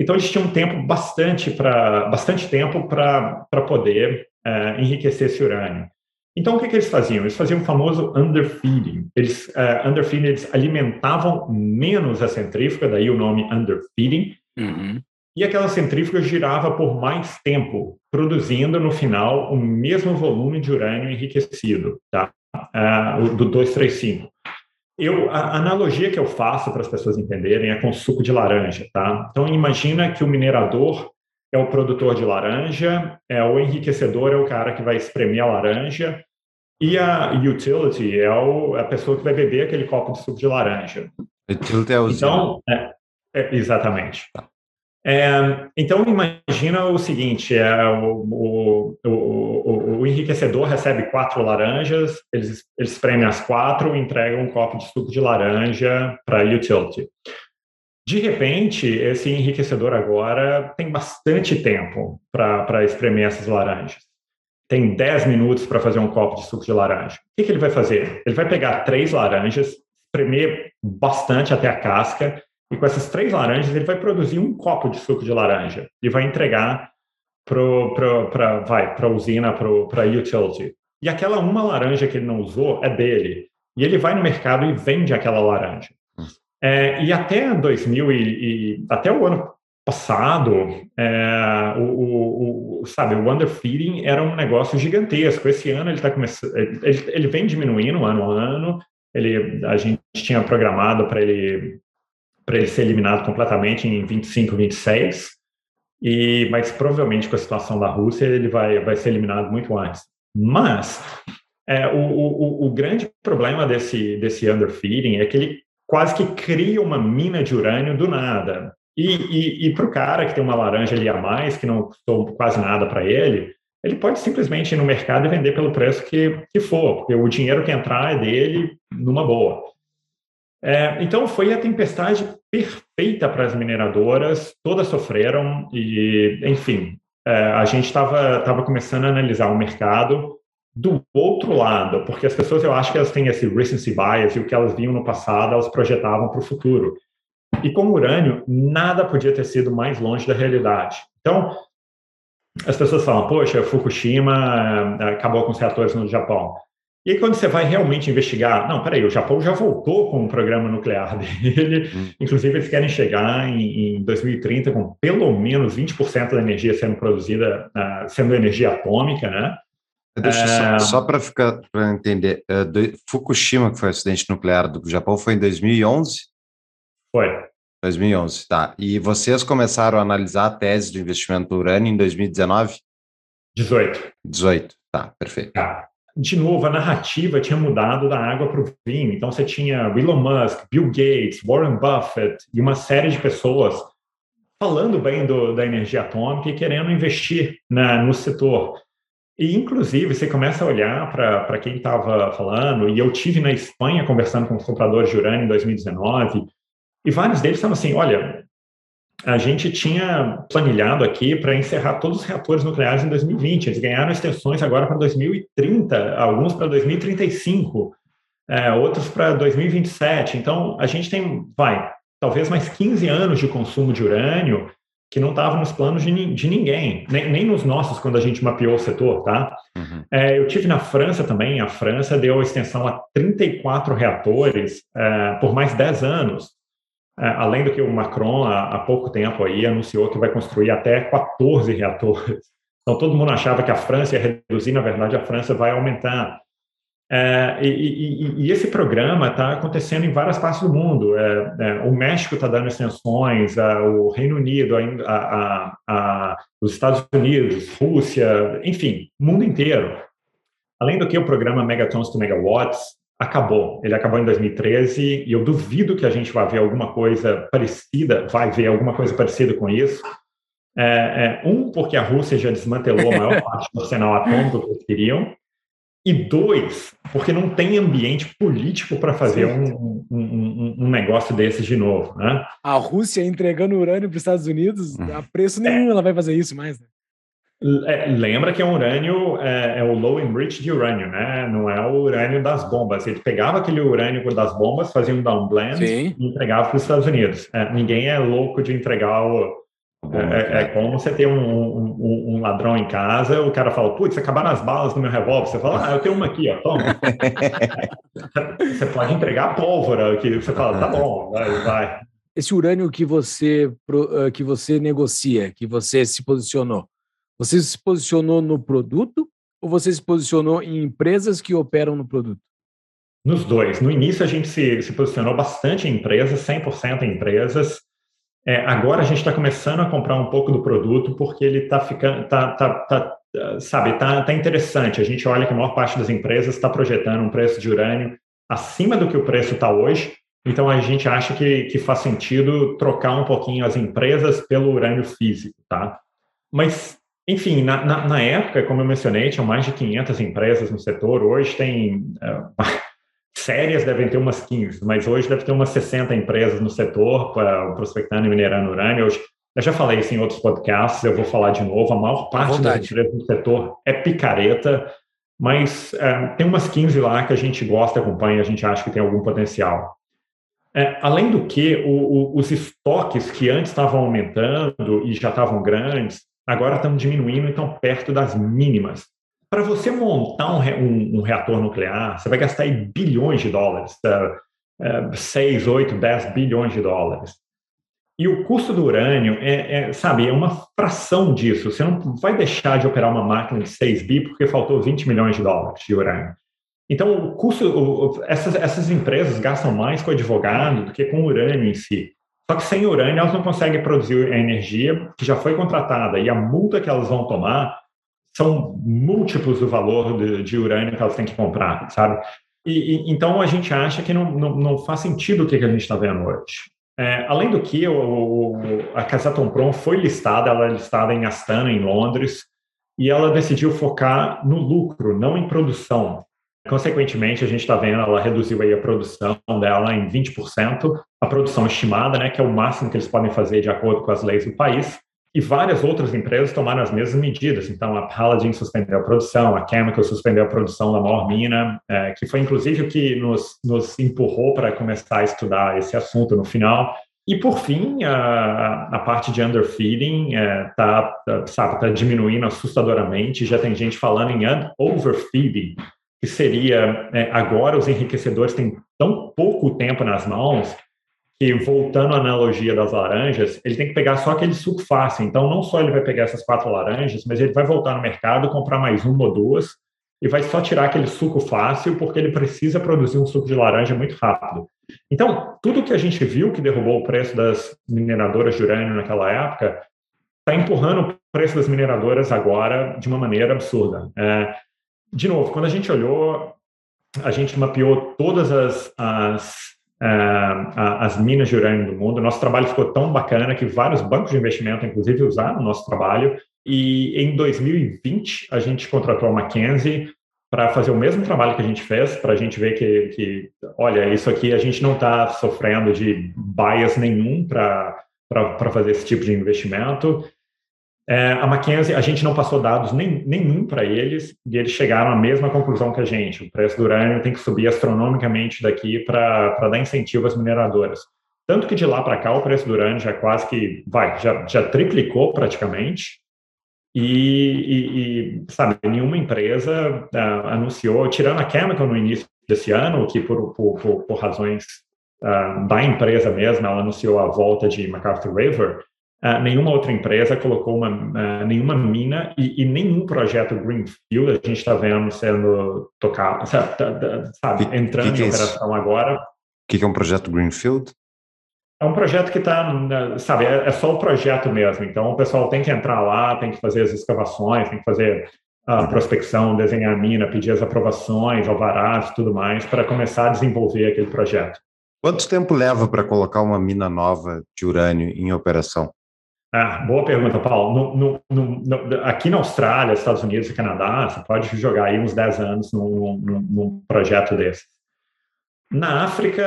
Então, eles tinham bastante tempo para poder enriquecer esse urânio. Então, o que eles faziam? Eles faziam o famoso underfeeding. Eles alimentavam menos a centrífuga, daí o nome underfeeding, e aquela centrífuga girava por mais tempo, produzindo, no final, o mesmo volume de urânio enriquecido, tá? Do 235. A analogia que eu faço para as pessoas entenderem é com suco de laranja, tá? Então, imagina que o minerador é o produtor de laranja, o enriquecedor é o cara que vai espremer a laranja e a utility é a pessoa que vai beber aquele copo de suco de laranja. Utility é o então, exatamente. Tá. Então, imagina o seguinte, o enriquecedor recebe 4 laranjas, eles espremem as 4 e entregam um copo de suco de laranja para a utility. De repente, esse enriquecedor agora tem bastante tempo para espremer essas laranjas. Tem 10 minutos para fazer um copo de suco de laranja. O que ele vai fazer? Ele vai pegar 3 laranjas, espremer bastante até a casca, e com essas 3 laranjas, ele vai produzir um copo de suco de laranja e vai entregar para a usina, para a utility. E aquela uma laranja que ele não usou é dele. E ele vai no mercado e vende aquela laranja. E até até o ano passado, o underfeeding era um negócio gigantesco. Esse ano ele está começando, ele vem diminuindo ano a ano. A gente tinha programado para ele ser eliminado completamente em 25, 26, mas provavelmente com a situação da Rússia ele vai ser eliminado muito antes. Mas o grande problema desse underfeeding é que ele quase que cria uma mina de urânio do nada. E para o cara que tem uma laranja ali a mais, que não custou quase nada para ele, ele pode simplesmente ir no mercado e vender pelo preço que for, porque o dinheiro que entrar é dele numa boa. Então, foi a tempestade perfeita para as mineradoras, todas sofreram e, enfim, a gente estava começando a analisar o mercado do outro lado, porque as pessoas, eu acho que elas têm esse recency bias e o que elas viam no passado, elas projetavam para o futuro. E com o urânio, nada podia ter sido mais longe da realidade. Então, as pessoas falam, poxa, Fukushima acabou com os reatores no Japão. E quando você vai realmente investigar, não, peraí, o Japão já voltou com o programa nuclear dele, inclusive eles querem chegar em 2030 com pelo menos 20% da energia sendo produzida, sendo energia atômica, né? Deixa só para ficar, para entender, Fukushima, que foi o acidente nuclear do Japão, foi em 2011? Foi. 2011, tá. E vocês começaram a analisar a tese do investimento do urânio em 2019? 18. 18, tá, perfeito. Tá. De novo, a narrativa tinha mudado da água para o vinho. Então, você tinha Elon Musk, Bill Gates, Warren Buffett e uma série de pessoas falando bem da energia atômica e querendo investir no setor. E, inclusive, você começa a olhar para quem estava falando, e eu tive na Espanha conversando com os compradores de urânio em 2019, e vários deles estavam assim, olha, a gente tinha planilhado aqui para encerrar todos os reatores nucleares em 2020, eles ganharam extensões agora para 2030, alguns para 2035, outros para 2027. Então, a gente tem, talvez mais 15 anos de consumo de urânio, que não estava nos planos de ninguém, nem nos nossos, quando a gente mapeou o setor, tá? Uhum. Eu tive na França também, a França deu extensão a 34 reatores por mais 10 anos, além do que o Macron, há pouco tempo aí, anunciou que vai construir até 14 reatores. Então, todo mundo achava que a França ia reduzir, na verdade, a França vai aumentar. E esse programa está acontecendo em várias partes do mundo. O México está dando extensões, o Reino Unido, os Estados Unidos, Rússia, enfim, o mundo inteiro. Além do que o programa Megatons to Megawatts acabou. Ele acabou em 2013 e eu duvido que a gente vai ver alguma coisa parecida com isso. Porque a Rússia já desmantelou a maior parte do arsenal atômico que eles queriam. E 2, porque não tem ambiente político para fazer um negócio desses de novo, né? A Rússia entregando urânio para os Estados Unidos, a preço nenhum ela vai fazer isso mais, né? Lembra que é um urânio, é o low enriched urânio, né? Não é o urânio das bombas. Ele pegava aquele urânio das bombas, fazia um downblend e entregava para os Estados Unidos. Ninguém é louco de entregar É como você tem um ladrão em casa, o cara fala, putz, acabaram as balas do meu revólver. Você fala, eu tenho uma aqui, ó, toma. Você pode entregar a pólvora, que você fala, tá bom, vai. Esse urânio que você negocia, que você se posicionou, você se posicionou no produto ou você se posicionou em empresas que operam no produto? Nos dois. No início a gente se posicionou bastante em empresas, 100% em empresas. Agora a gente está começando a comprar um pouco do produto porque ele está ficando, tá interessante. A gente olha que a maior parte das empresas está projetando um preço de urânio acima do que o preço está hoje. Então a gente acha que faz sentido trocar um pouquinho as empresas pelo urânio físico, tá? Mas, enfim, na época, como eu mencionei, tinham mais de 500 empresas no setor. Hoje tem... Sérias devem ter umas 15, mas hoje deve ter umas 60 empresas no setor prospectando e minerando urânio. Eu já falei isso em outros podcasts, eu vou falar de novo. A maior parte das empresas no setor é picareta, mas tem umas 15 lá que a gente gosta, acompanha, a gente acha que tem algum potencial. Além do que, os estoques que antes estavam aumentando e já estavam grandes, agora estão diminuindo e estão perto das mínimas. Para você montar um reator nuclear, você vai gastar bilhões de dólares, 6, 8, 10 bilhões de dólares. E o custo do urânio é uma fração disso. Você não vai deixar de operar uma máquina de 6 bi porque faltou 20 milhões de dólares de urânio. Então, o custo, essas empresas gastam mais com advogado do que com urânio em si. Só que sem urânio, elas não conseguem produzir a energia que já foi contratada e a multa que elas vão tomar são múltiplos do valor de urânio que elas têm que comprar, sabe? Então, a gente acha que não faz sentido o que a gente está vendo hoje. Além do que, a Kazatomprom foi listada, ela é listada em Astana, em Londres, e ela decidiu focar no lucro, não em produção. Consequentemente, a gente está vendo, ela reduziu aí a produção dela em 20%, a produção estimada, né, que é o máximo que eles podem fazer de acordo com as leis do país. E várias outras empresas tomaram as mesmas medidas. Então, a Paladin suspendeu a produção, a Chemical suspendeu a produção da maior mina, que foi, inclusive, o que nos empurrou para começar a estudar esse assunto no final. E, por fim, a parte de underfeeding está diminuindo assustadoramente. Já tem gente falando em overfeeding, que seria, agora os enriquecedores têm tão pouco tempo nas mãos que, voltando à analogia das laranjas, ele tem que pegar só aquele suco fácil. Então, não só ele vai pegar essas 4 laranjas, mas ele vai voltar no mercado, comprar mais uma ou duas e vai só tirar aquele suco fácil porque ele precisa produzir um suco de laranja muito rápido. Então, tudo que a gente viu que derrubou o preço das mineradoras de urânio naquela época está empurrando o preço das mineradoras agora de uma maneira absurda. De novo, quando a gente olhou, a gente mapeou todas as minas de urânio do mundo. Nosso trabalho ficou tão bacana que vários bancos de investimento, inclusive, usaram o nosso trabalho. E em 2020, a gente contratou a McKinsey para fazer o mesmo trabalho que a gente fez, para a gente ver que, olha, isso aqui a gente não está sofrendo de bias nenhum para fazer esse tipo de investimento. A McKinsey, a gente não passou dados nenhum para eles e eles chegaram à mesma conclusão que a gente. O preço do urânio tem que subir astronomicamente daqui para dar incentivo às mineradoras. Tanto que de lá para cá o preço do urânio já quase que já triplicou praticamente e nenhuma empresa anunciou, tirando a Chemical no início desse ano, que por razões da empresa mesmo, ela anunciou a volta de MacArthur River. Nenhuma outra empresa colocou nenhuma mina e nenhum projeto Greenfield a gente está vendo sendo tocado, entrando em operação agora. O que é um projeto Greenfield? É um projeto que está, é só o projeto mesmo. Então, o pessoal tem que entrar lá, tem que fazer as escavações, tem que fazer a prospecção, desenhar a mina, pedir as aprovações, alvarás e tudo mais, para começar a desenvolver aquele projeto. Quanto tempo leva para colocar uma mina nova de urânio em operação? Boa pergunta, Paulo. Aqui na Austrália, Estados Unidos e Canadá, você pode jogar aí uns 10 anos num projeto desse. Na África,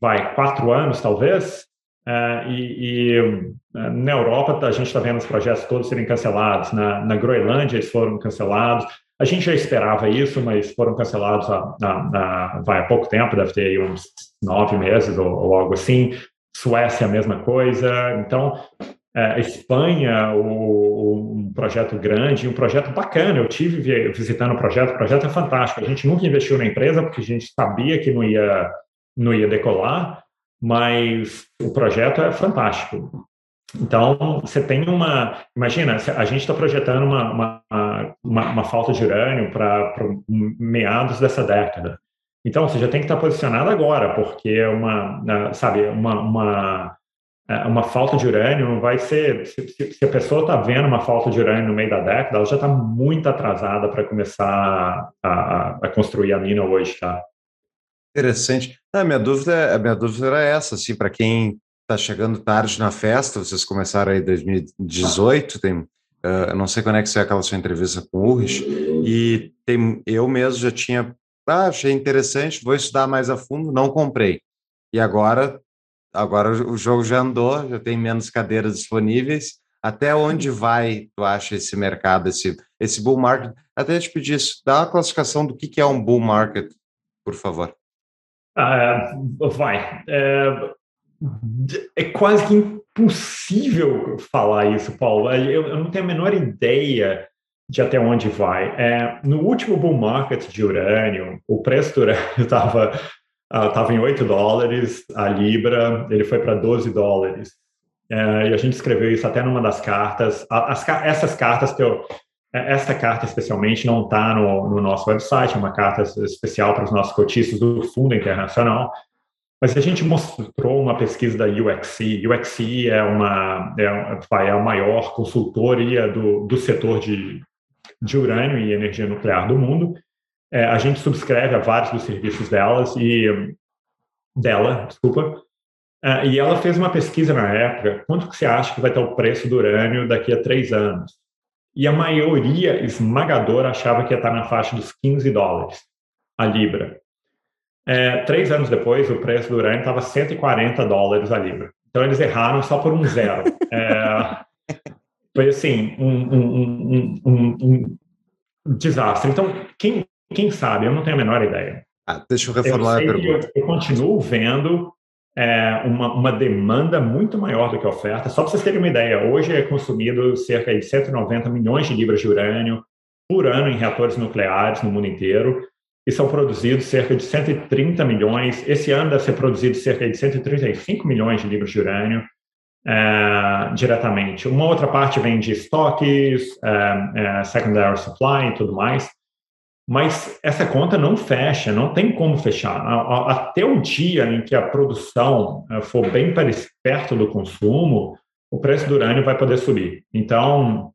4 anos, talvez. Na Europa, a gente está vendo os projetos todos serem cancelados. Na Groenlândia, eles foram cancelados. A gente já esperava isso, mas foram cancelados há pouco tempo, deve ter aí uns 9 meses ou algo assim. Suécia, a mesma coisa. Então, a Espanha, um projeto grande, um projeto bacana. Eu tive visitando o projeto é fantástico. A gente nunca investiu na empresa porque a gente sabia que não ia decolar, mas o projeto é fantástico. Então, você tem uma... Imagina, a gente está projetando uma falta de urânio para meados dessa década. Então, você já tem que estar posicionado agora, porque uma falta de urânio não vai ser... Se a pessoa está vendo uma falta de urânio no meio da década, ela já está muito atrasada para começar a construir a mina hoje, tá? Interessante. A minha dúvida era essa, assim, para quem... Está chegando tarde na festa, vocês começaram aí em 2018, eu não sei quando é que saiu aquela sua entrevista com o Urich, e eu mesmo já tinha, achei interessante, vou estudar mais a fundo, não comprei. E agora o jogo já andou, já tem menos cadeiras disponíveis. Até onde vai, tu acha, esse mercado, esse bull market? Até te pedir isso, dá uma classificação do que é um bull market, por favor. É quase que impossível falar isso, Paulo. Eu não tenho a menor ideia de até onde vai. No último bull market de urânio, o preço do urânio estava em $8, a libra, ele foi para $12. E a gente escreveu isso até numa das cartas. Essas cartas que essa carta especialmente não está no nosso website, é uma carta especial para os nossos cotistas do Fundo Internacional. Mas a gente mostrou uma pesquisa da UXC. UXC é a maior consultoria do setor de urânio e energia nuclear do mundo. A gente subscreve a vários dos serviços dela. E ela fez uma pesquisa na época. Quanto que você acha que vai estar o preço do urânio daqui a 3 anos? E a maioria esmagadora achava que ia estar na faixa dos $15 a libra. 3 anos depois, o preço do urânio estava $140 a libra. Então, eles erraram só por um zero. Foi, assim, um desastre. Então, quem sabe? Eu não tenho a menor ideia. Deixa eu reformular a pergunta. Eu continuo vendo uma demanda muito maior do que a oferta. Só para vocês terem uma ideia, hoje é consumido cerca de 190 milhões de libras de urânio por ano em reatores nucleares no mundo inteiro. E são produzidos cerca de 130 milhões. Esse ano deve ser produzido cerca de 135 milhões de libras de urânio diretamente. Uma outra parte vem de estoques, secondary supply e tudo mais. Mas essa conta não fecha, não tem como fechar. Até o dia em que a produção for bem perto do consumo, o preço do urânio vai poder subir. Então,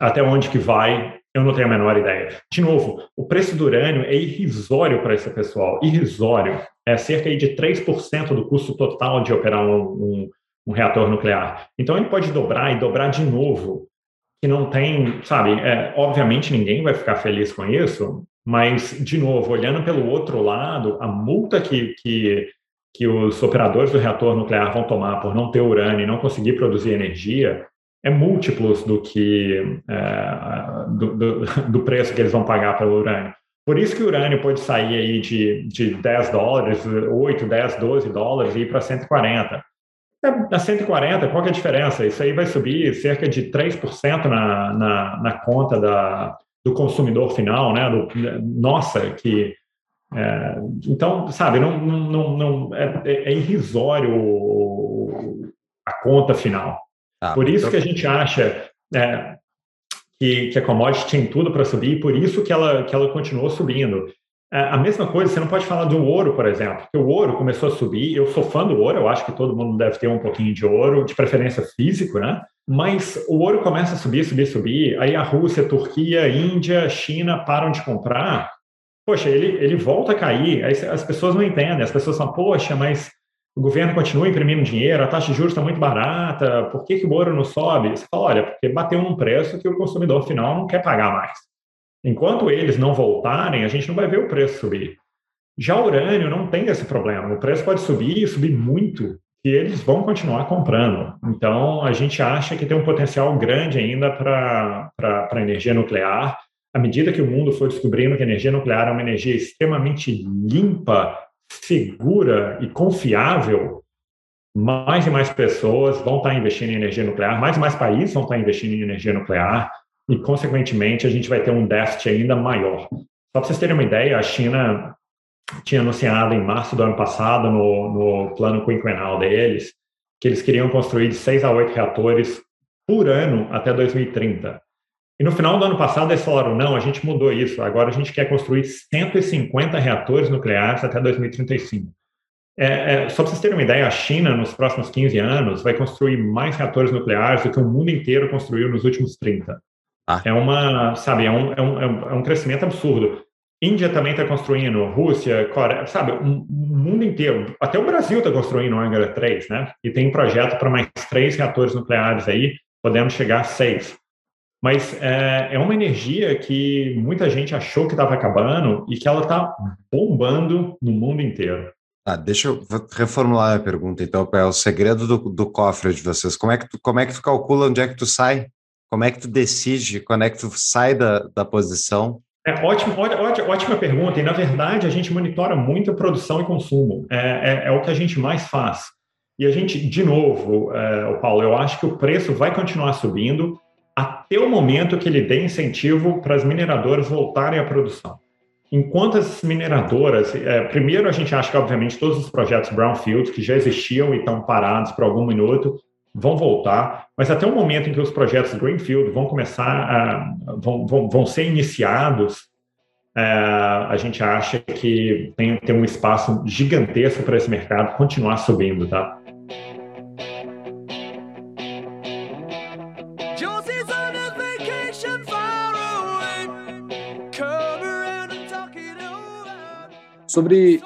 até onde que vai... Eu não tenho a menor ideia. De novo, o preço do urânio é irrisório para esse pessoal. Irrisório. É cerca de 3% do custo total de operar um reator nuclear. Então, ele pode dobrar e dobrar de novo. Que não tem, sabe, obviamente ninguém vai ficar feliz com isso, mas, de novo, olhando pelo outro lado, a multa que os operadores do reator nuclear vão tomar por não ter urânio e não conseguir produzir energia... é múltiplos do que do preço que eles vão pagar pelo urânio. Por isso que o urânio pode sair aí de $10, 8, 10, $12 e ir para 140. A 140, qual que é a diferença? Isso aí vai subir cerca de 3% na conta do consumidor final, né? Então, sabe, não é irrisório a conta final. Por isso que a gente acha que a commodity tem tudo para subir e por isso que ela continuou subindo. A mesma coisa, você não pode falar do ouro, por exemplo, porque o ouro começou a subir. Eu sou fã do ouro, eu acho que todo mundo deve ter um pouquinho de ouro, de preferência físico, né? Mas o ouro começa a subir, aí a Rússia, a Turquia, a Índia, a China param de comprar. Poxa, ele volta a cair, aí as pessoas não entendem, as pessoas falam, poxa, mas... o governo continua imprimindo dinheiro, a taxa de juros está muito barata, por que o ouro não sobe? Você fala, olha, porque bateu num preço que o consumidor final não quer pagar mais. Enquanto eles não voltarem, a gente não vai ver o preço subir. Já o urânio não tem esse problema. O preço pode subir e subir muito, e eles vão continuar comprando. Então, a gente acha que tem um potencial grande ainda para a energia nuclear. À medida que o mundo for descobrindo que a energia nuclear é uma energia extremamente limpa, segura e confiável, mais e mais pessoas vão estar investindo em energia nuclear, mais e mais países vão estar investindo em energia nuclear e, consequentemente, a gente vai ter um déficit ainda maior. Só para vocês terem uma ideia, a China tinha anunciado em março do ano passado, no plano quinquenal deles, que eles queriam construir de 6 a 8 reatores por ano até 2030. E no final do ano passado eles falaram, não, a gente mudou isso, agora a gente quer construir 150 reatores nucleares até 2035. Só para vocês terem uma ideia, a China, nos próximos 15 anos, vai construir mais reatores nucleares do que o mundo inteiro construiu nos últimos 30. É um crescimento absurdo. Índia também está construindo, Rússia, Coreia, sabe, o mundo inteiro. Até o Brasil está construindo o Angra 3, né? E tem um projeto para mais 3 reatores nucleares aí, podendo chegar a 6. Mas é uma energia que muita gente achou que estava acabando e que ela está bombando no mundo inteiro. Deixa eu reformular a pergunta, então, é o segredo do cofre de vocês. Como é que tu calcula onde é que tu sai? Como é que tu decide? Quando é que tu sai da posição? Ótima pergunta. E, na verdade, a gente monitora muito a produção e consumo. É o que a gente mais faz. E a gente, de novo, Paulo, eu acho que o preço vai continuar subindo até o momento que ele dê incentivo para as mineradoras voltarem à produção. Enquanto as mineradoras, primeiro a gente acha que, obviamente, todos os projetos brownfield que já existiam e estão parados por algum minuto vão voltar, mas até o momento em que os projetos greenfield vão começar, vão ser iniciados, a gente acha que tem um espaço gigantesco para esse mercado continuar subindo, tá? Sobre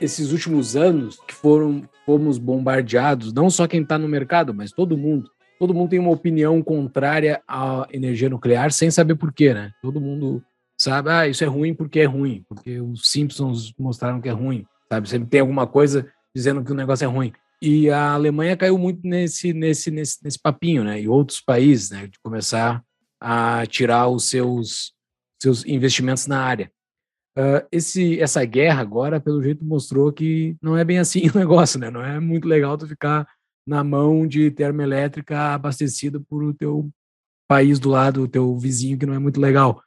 esses últimos anos que fomos bombardeados, não só quem está no mercado, mas todo mundo. Todo mundo tem uma opinião contrária à energia nuclear sem saber por quê, né? Todo mundo sabe, isso é ruim, porque os Simpsons mostraram que é ruim, sabe? Sempre tem alguma coisa dizendo que o negócio é ruim. E a Alemanha caiu muito nesse papinho, né? E outros países, né? De começar a tirar os seus investimentos na área. Essa guerra agora, pelo jeito, mostrou que não é bem assim o negócio, né? Não é muito legal tu ficar na mão de termoelétrica abastecida por o teu país do lado, o teu vizinho, que não é muito legal.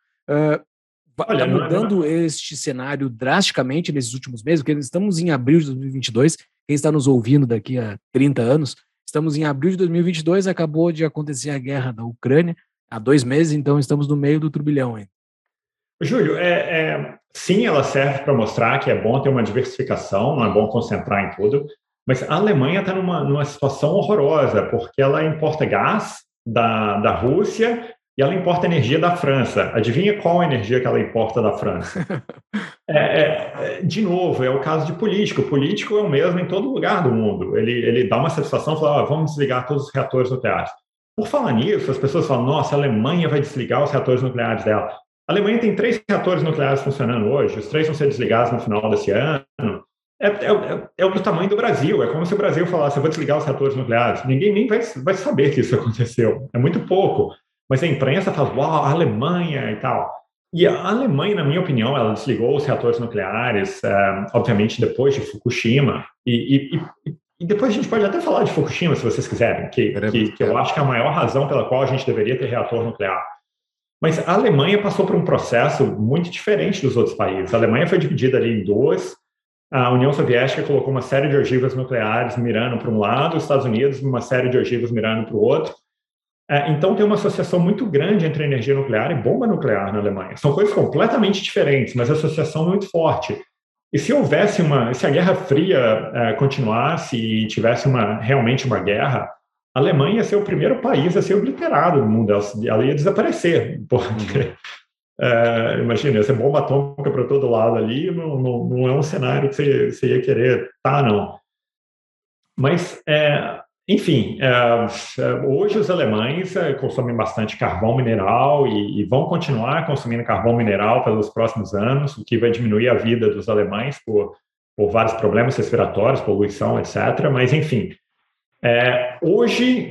Olha, tá mudando este cenário drasticamente nesses últimos meses, porque estamos em abril de 2022, quem está nos ouvindo daqui a 30 anos, estamos em abril de 2022, acabou de acontecer a guerra da Ucrânia, há 2 meses, então estamos no meio do turbilhão ainda. Júlio, sim, ela serve para mostrar que é bom ter uma diversificação, não é bom concentrar em tudo, mas a Alemanha está numa situação horrorosa, porque ela importa gás da Rússia e ela importa energia da França. Adivinha qual a energia que ela importa da França? De novo, é o caso de político. O político é o mesmo em todo lugar do mundo. Ele dá uma satisfação e fala, vamos desligar todos os reatores nucleares. Por falar nisso, as pessoas falam, nossa, a Alemanha vai desligar os reatores nucleares dela. A Alemanha tem 3 reatores nucleares funcionando hoje, os 3 vão ser desligados no final desse ano. É do tamanho do Brasil, é como se o Brasil falasse, eu vou desligar os reatores nucleares. Ninguém nem vai saber que isso aconteceu, é muito pouco. Mas a imprensa fala, uau, a Alemanha e tal. E a Alemanha, na minha opinião, ela desligou os reatores nucleares, obviamente depois de Fukushima, e depois a gente pode até falar de Fukushima, se vocês quiserem, que eu acho que é a maior razão pela qual a gente deveria ter reator nuclear. Mas a Alemanha passou por um processo muito diferente dos outros países. A Alemanha foi dividida ali em 2. A União Soviética colocou uma série de ogivas nucleares mirando para um lado, os Estados Unidos uma série de ogivas mirando para o outro. Então tem uma associação muito grande entre energia nuclear e bomba nuclear na Alemanha. São coisas completamente diferentes, mas a associação é muito forte. E se houvesse se a Guerra Fria continuasse e tivesse realmente uma guerra, a Alemanha ia ser o primeiro país a ser obliterado do mundo, ela ia desaparecer, porque, imagina, ia ser bomba atômica para todo lado ali, não é um cenário que você ia querer estar, não. Mas, enfim, hoje os alemães consomem bastante carvão mineral e vão continuar consumindo carvão mineral pelos próximos anos, o que vai diminuir a vida dos alemães por vários problemas respiratórios, poluição, etc., mas, enfim... Hoje,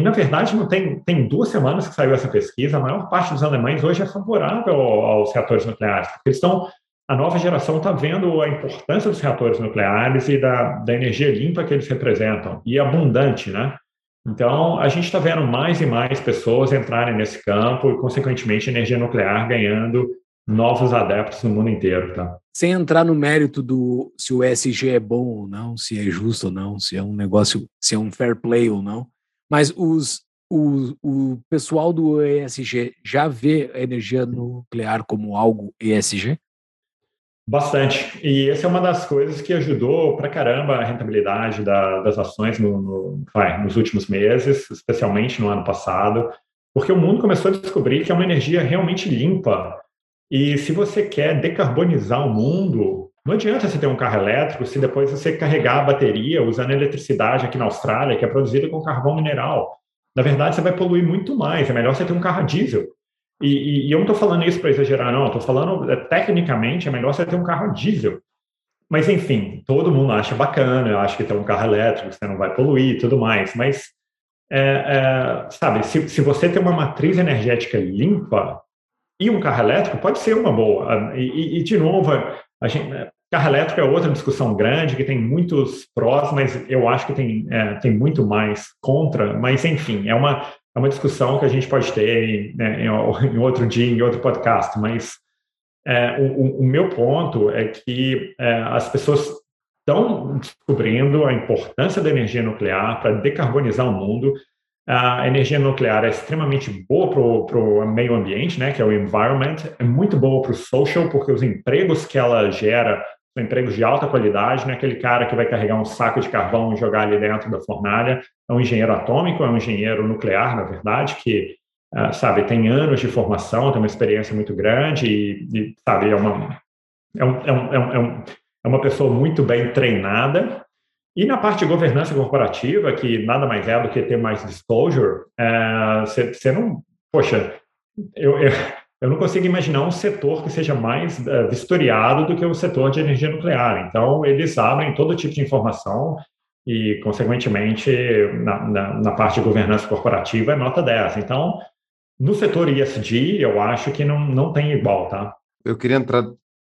na verdade, não tem 2 semanas que saiu essa pesquisa, a maior parte dos alemães hoje é favorável aos reatores nucleares, porque eles estão a nova geração está vendo a importância dos reatores nucleares e da energia limpa que eles representam, e abundante, né? Então, a gente está vendo mais e mais pessoas entrarem nesse campo e, consequentemente, a energia nuclear ganhando novos adeptos no mundo inteiro, tá? Sem entrar no mérito do se o ESG é bom ou não, se é justo ou não, se é um negócio, se é um fair play ou não, mas o pessoal do ESG já vê a energia nuclear como algo ESG? Bastante. E essa é uma das coisas que ajudou pra caramba a rentabilidade das ações nos últimos meses, especialmente no ano passado, porque o mundo começou a descobrir que é uma energia realmente limpa. E se você quer decarbonizar o mundo, não adianta você ter um carro elétrico se depois você carregar a bateria usando eletricidade aqui na Austrália, que é produzida com carvão mineral. Na verdade, você vai poluir muito mais. É melhor você ter um carro a diesel. E eu não estou falando isso para exagerar, não. Estou falando, tecnicamente, é melhor você ter um carro a diesel. Mas, enfim, todo mundo acha bacana. Eu acho que ter um carro elétrico, você não vai poluir e tudo mais. Mas, sabe, se você tem uma matriz energética limpa e um carro elétrico, pode ser uma boa. E de novo, carro elétrico é outra discussão grande, que tem muitos prós, mas eu acho que tem muito mais contra. Mas, enfim, é uma discussão que a gente pode ter em outro dia, em outro podcast, mas o meu ponto é que as pessoas estão descobrindo a importância da energia nuclear para decarbonizar o mundo. A energia nuclear é extremamente boa para o meio ambiente, né, que é o environment, é muito boa para o social, porque os empregos que ela gera são empregos de alta qualidade, né? Aquele cara que vai carregar um saco de carvão e jogar ali dentro da fornalha é um engenheiro atômico, é um engenheiro nuclear, na verdade, que, sabe, tem anos de formação, tem uma experiência muito grande e sabe, é uma pessoa muito bem treinada. E na parte de governança corporativa, que nada mais é do que ter mais disclosure, você não... Poxa, eu não consigo imaginar um setor que seja mais vistoriado do que o setor de energia nuclear. Então, eles abrem todo tipo de informação e, consequentemente, na parte de governança corporativa, é nota 10. Então, no setor ESG, eu acho que não tem igual, tá? Eu queria entrar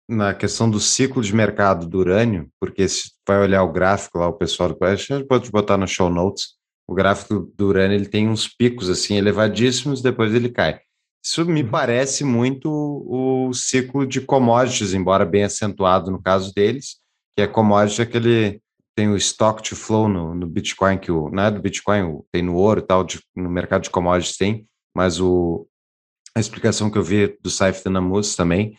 na questão do ciclo de mercado do urânio, porque se vai olhar o gráfico lá, o pessoal do Quest, pode botar no show notes, o gráfico do urânio ele tem uns picos assim elevadíssimos, depois ele cai. Isso me parece muito o ciclo de commodities, embora bem acentuado no caso deles, que é commodity, aquele tem o stock to flow no Bitcoin, que não é do Bitcoin, tem no ouro e tal, no mercado de commodities tem, mas a explicação que eu vi do Saifedean Ammous também,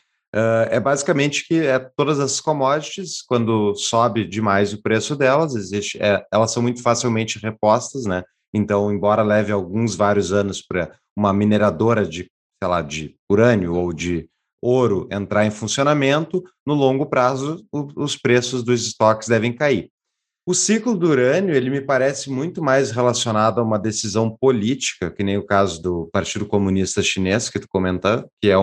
é basicamente que todas as commodities, quando sobe demais o preço delas, elas são muito facilmente repostas, né? Então, embora leve vários anos para uma mineradora de, sei lá, de urânio ou de ouro entrar em funcionamento, no longo prazo os preços dos estoques devem cair. O ciclo do urânio, ele me parece muito mais relacionado a uma decisão política, que nem o caso do Partido Comunista Chinês, que tu comentou, que é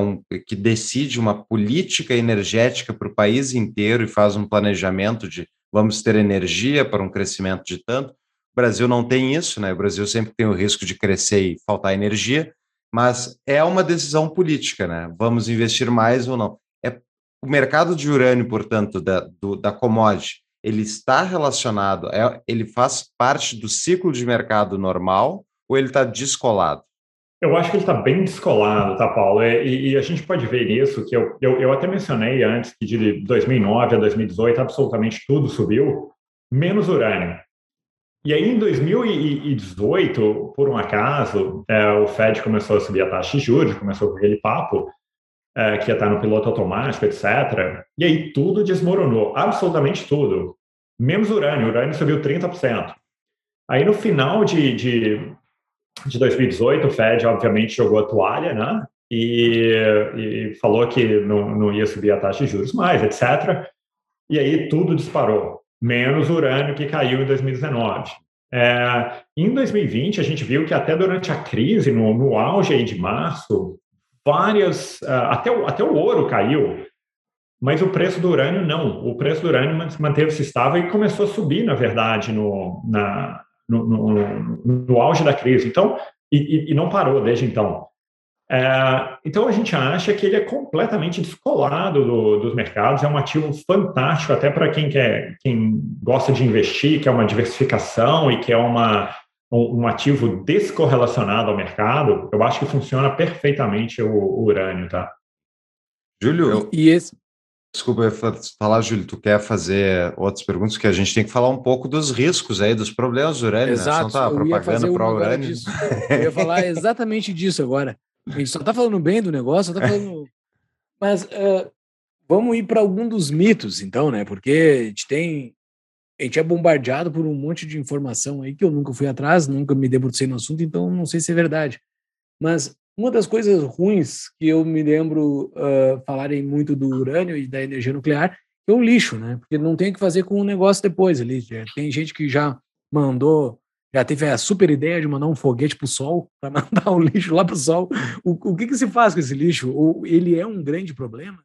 que decide uma política energética para o país inteiro e faz um planejamento de vamos ter energia para um crescimento de tanto. O Brasil não tem isso, né? O Brasil sempre tem o risco de crescer e faltar energia, mas é uma decisão política, né? Vamos investir mais ou não. O mercado de urânio, portanto, da commodity, ele está relacionado, ele faz parte do ciclo de mercado normal ou ele está descolado? Eu acho que ele está bem descolado, tá, Paulo? E a gente pode ver isso, que eu até mencionei antes que de 2009 a 2018 absolutamente tudo subiu, menos urânio. E aí, em 2018, por um acaso, o Fed começou a subir a taxa de juros, começou com aquele papo, que ia estar no piloto automático, etc. E aí tudo desmoronou, absolutamente tudo. Menos urânio, o urânio subiu 30%. Aí no final de 2018, o Fed, obviamente, jogou a toalha, né? E falou que não ia subir a taxa de juros mais, etc. E aí tudo disparou. Menos urânio, que caiu em 2019. Em 2020, a gente viu que até durante a crise, no auge aí de março, até o ouro caiu, mas o preço do urânio não. O preço do urânio manteve-se estável e começou a subir, na verdade, no auge da crise. Então, e não parou desde então. Então, a gente acha que ele é completamente descolado dos mercados, é um ativo fantástico até para quem gosta de investir, que é uma diversificação e que é um ativo descorrelacionado ao mercado. Eu acho que funciona perfeitamente o urânio, tá? Júlio, desculpa falar, Júlio, tu quer fazer outras perguntas? Que a gente tem que falar um pouco dos riscos aí, dos problemas do urânio. Exato, né? Você não tá propagando para o urânio. Eu ia falar exatamente disso agora. A gente só está falando bem do negócio, só está falando... Mas vamos ir para algum dos mitos, então, né? Porque a gente é bombardeado por um monte de informação aí que eu nunca fui atrás, nunca me debrucei no assunto, então não sei se é verdade. Mas uma das coisas ruins que eu me lembro falarem muito do urânio e da energia nuclear é o lixo, né? Porque não tem o que fazer com o negócio depois ali. Tem gente que já teve a super ideia de mandar um foguete para o sol, para mandar o lixo lá para o sol. O que se faz com esse lixo? Ele é um grande problema?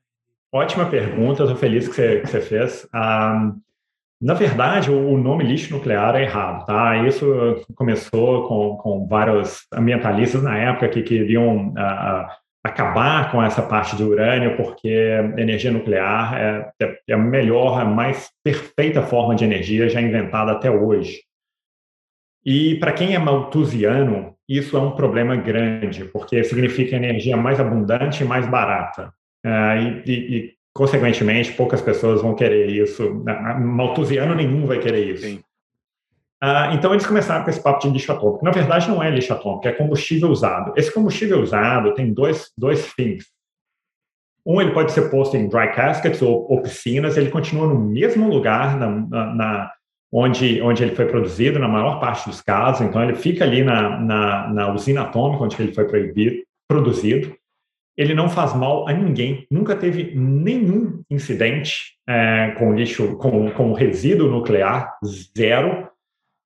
Ótima pergunta, estou feliz que você fez. Na verdade, o nome lixo nuclear é errado, tá? Isso começou com vários ambientalistas na época que queriam acabar com essa parte do urânio, porque energia nuclear é a melhor, a mais perfeita forma de energia já inventada até hoje. E para quem é malthusiano, isso é um problema grande, porque significa energia mais abundante e mais barata. E consequentemente, poucas pessoas vão querer isso. Malthusiano nenhum vai querer isso. Então, eles começaram com esse papo de lixo atômico. Na verdade, não é lixo atômico, é combustível usado. Esse combustível usado tem dois fins. Um, ele pode ser posto em dry caskets ou piscinas, ele continua no mesmo lugar onde ele foi produzido, na maior parte dos casos. Então, ele fica ali na usina atômica, onde ele foi produzido. Ele não faz mal a ninguém. Nunca teve nenhum incidente com lixo, com resíduo nuclear, zero.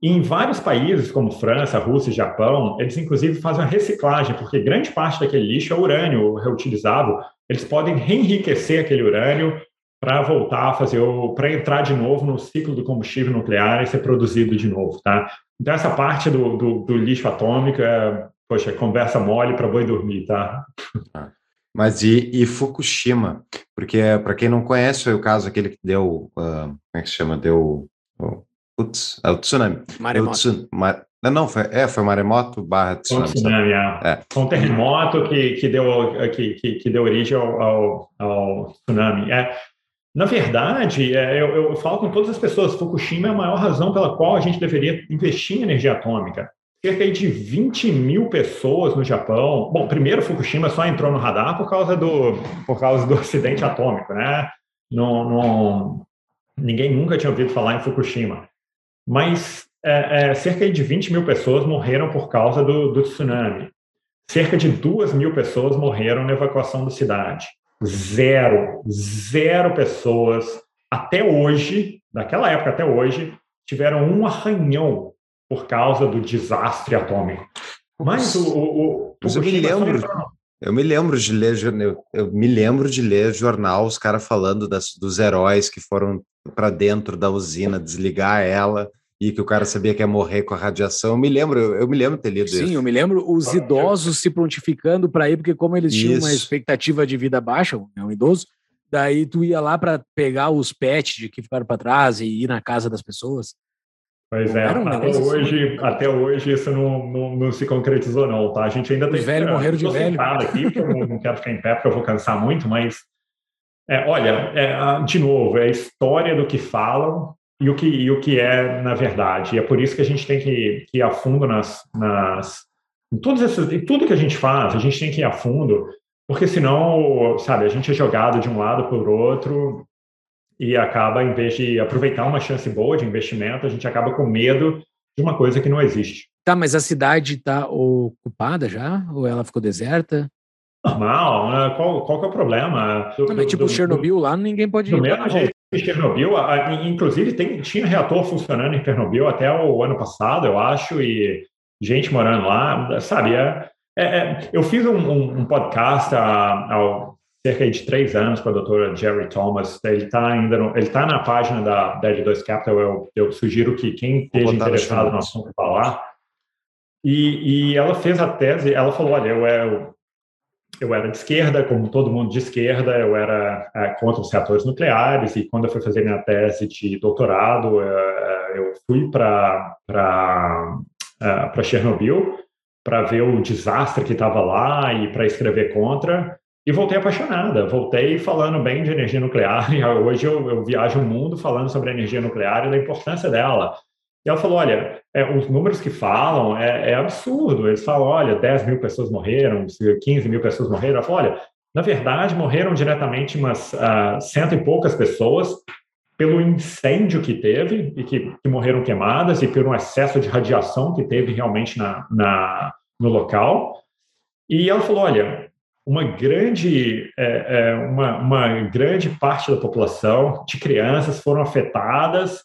E em vários países, como França, Rússia e Japão, eles, inclusive, fazem a reciclagem, porque grande parte daquele lixo é urânio reutilizável. Eles podem reenriquecer aquele urânio para voltar a fazer, para entrar de novo no ciclo do combustível nuclear e ser produzido de novo, tá? Então, essa parte do lixo atômico é conversa mole para boi dormir, tá? Mas e Fukushima? Porque, para quem não conhece, foi o caso aquele que deu, como é que se chama? Deu o tsunami. Maremoto. Foi maremoto / tsunami. Foi um tsunami, Foi um terremoto que deu origem ao tsunami, Na verdade, eu falo com todas as pessoas, Fukushima é a maior razão pela qual a gente deveria investir em energia atômica. Cerca de 20 mil pessoas no Japão... Bom, primeiro, Fukushima só entrou no radar por causa do acidente atômico, né? Ninguém nunca tinha ouvido falar em Fukushima. Mas cerca de 20 mil pessoas morreram por causa do tsunami. Cerca de 2 mil pessoas morreram na evacuação da cidade. Zero pessoas, até hoje, daquela época até hoje, tiveram um arranhão por causa do desastre atômico. Mas eu me lembro de ler jornal, os caras falando dos heróis que foram para dentro da usina desligar ela e que o cara sabia que ia morrer com a radiação. Eu me lembro ter lido isso. Sim, eu me lembro os idosos se prontificando para ir, porque como eles tinham uma expectativa de vida baixa, um idoso, daí tu ia lá para pegar os pets de que ficaram para trás e ir na casa das pessoas. Pois é, até hoje isso não se concretizou não, tá? A gente ainda tem... Os velhos morreram de velho. Aqui, porque eu não quero ficar em pé, porque eu vou cansar muito, mas... de novo, é a história do que falam e o que é na verdade. E é por isso que a gente tem que ir a fundo em tudo que a gente faz, a gente tem que ir a fundo, porque senão, sabe, a gente é jogado de um lado para o outro e acaba, em vez de aproveitar uma chance boa de investimento, a gente acaba com medo de uma coisa que não existe. Tá, mas a cidade está ocupada já? Ou ela ficou deserta? Normal, qual que é o problema? Chernobyl lá, ninguém pode ir. Do mesmo jeito que Chernobyl, inclusive tinha reator funcionando em Chernobyl até o ano passado, eu acho, e gente morando lá, sabe? Eu fiz um podcast há cerca de 3 anos com a doutora Jerry Thomas, ele está tá na página da L2 Capital, eu sugiro que quem esteja interessado no assunto vá lá, e ela fez a tese, ela falou, olha, eu eu era de esquerda, como todo mundo de esquerda, eu era contra os reatores nucleares, e quando eu fui fazer minha tese de doutorado, eu fui para Chernobyl para ver o desastre que estava lá e para escrever contra, e voltei apaixonada, voltei falando bem de energia nuclear, e hoje eu viajo o mundo falando sobre a energia nuclear e da importância dela. E ela falou, olha, os números que falam é absurdo. Eles falam, olha, 10 mil pessoas morreram, 15 mil pessoas morreram. Ela falou, olha, na verdade, morreram diretamente umas cento e poucas pessoas pelo incêndio que teve e que morreram queimadas e por um excesso de radiação que teve realmente no local. E ela falou, olha, uma grande parte da população de crianças foram afetadas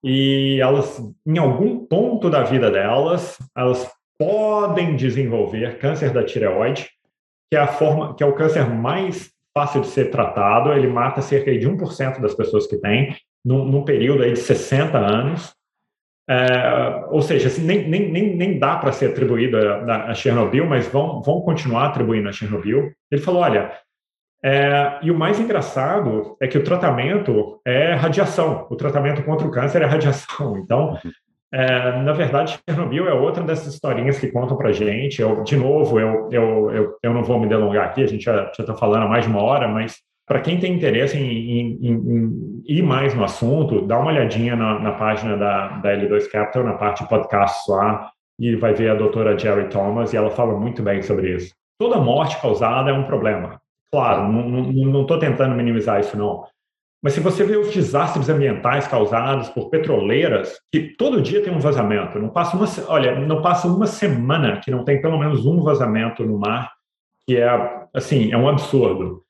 e elas, em algum ponto da vida delas, elas podem desenvolver câncer da tireoide, que é o câncer mais fácil de ser tratado. Ele mata cerca de 1% das pessoas que tem, num período aí de 60 anos. Ou seja, assim, nem dá para ser atribuído a Chernobyl, mas vão continuar atribuindo a Chernobyl. Ele falou, olha... e o mais engraçado é que o tratamento é radiação. O tratamento contra o câncer é radiação. Então, na verdade, Chernobyl é outra dessas historinhas que contam para a gente. Eu não vou me delongar aqui, a gente já está falando há mais de uma hora, mas para quem tem interesse em ir mais no assunto, dá uma olhadinha na página da L2 Capital, na parte de podcasts lá, e vai ver a doutora Jerry Thomas, e ela fala muito bem sobre isso. Toda morte causada é um problema. Claro, não estou tentando minimizar isso, não. Mas se você vê os desastres ambientais causados por petroleiras, que todo dia tem um vazamento, não passa uma semana que não tem pelo menos um vazamento no mar, que é um absurdo.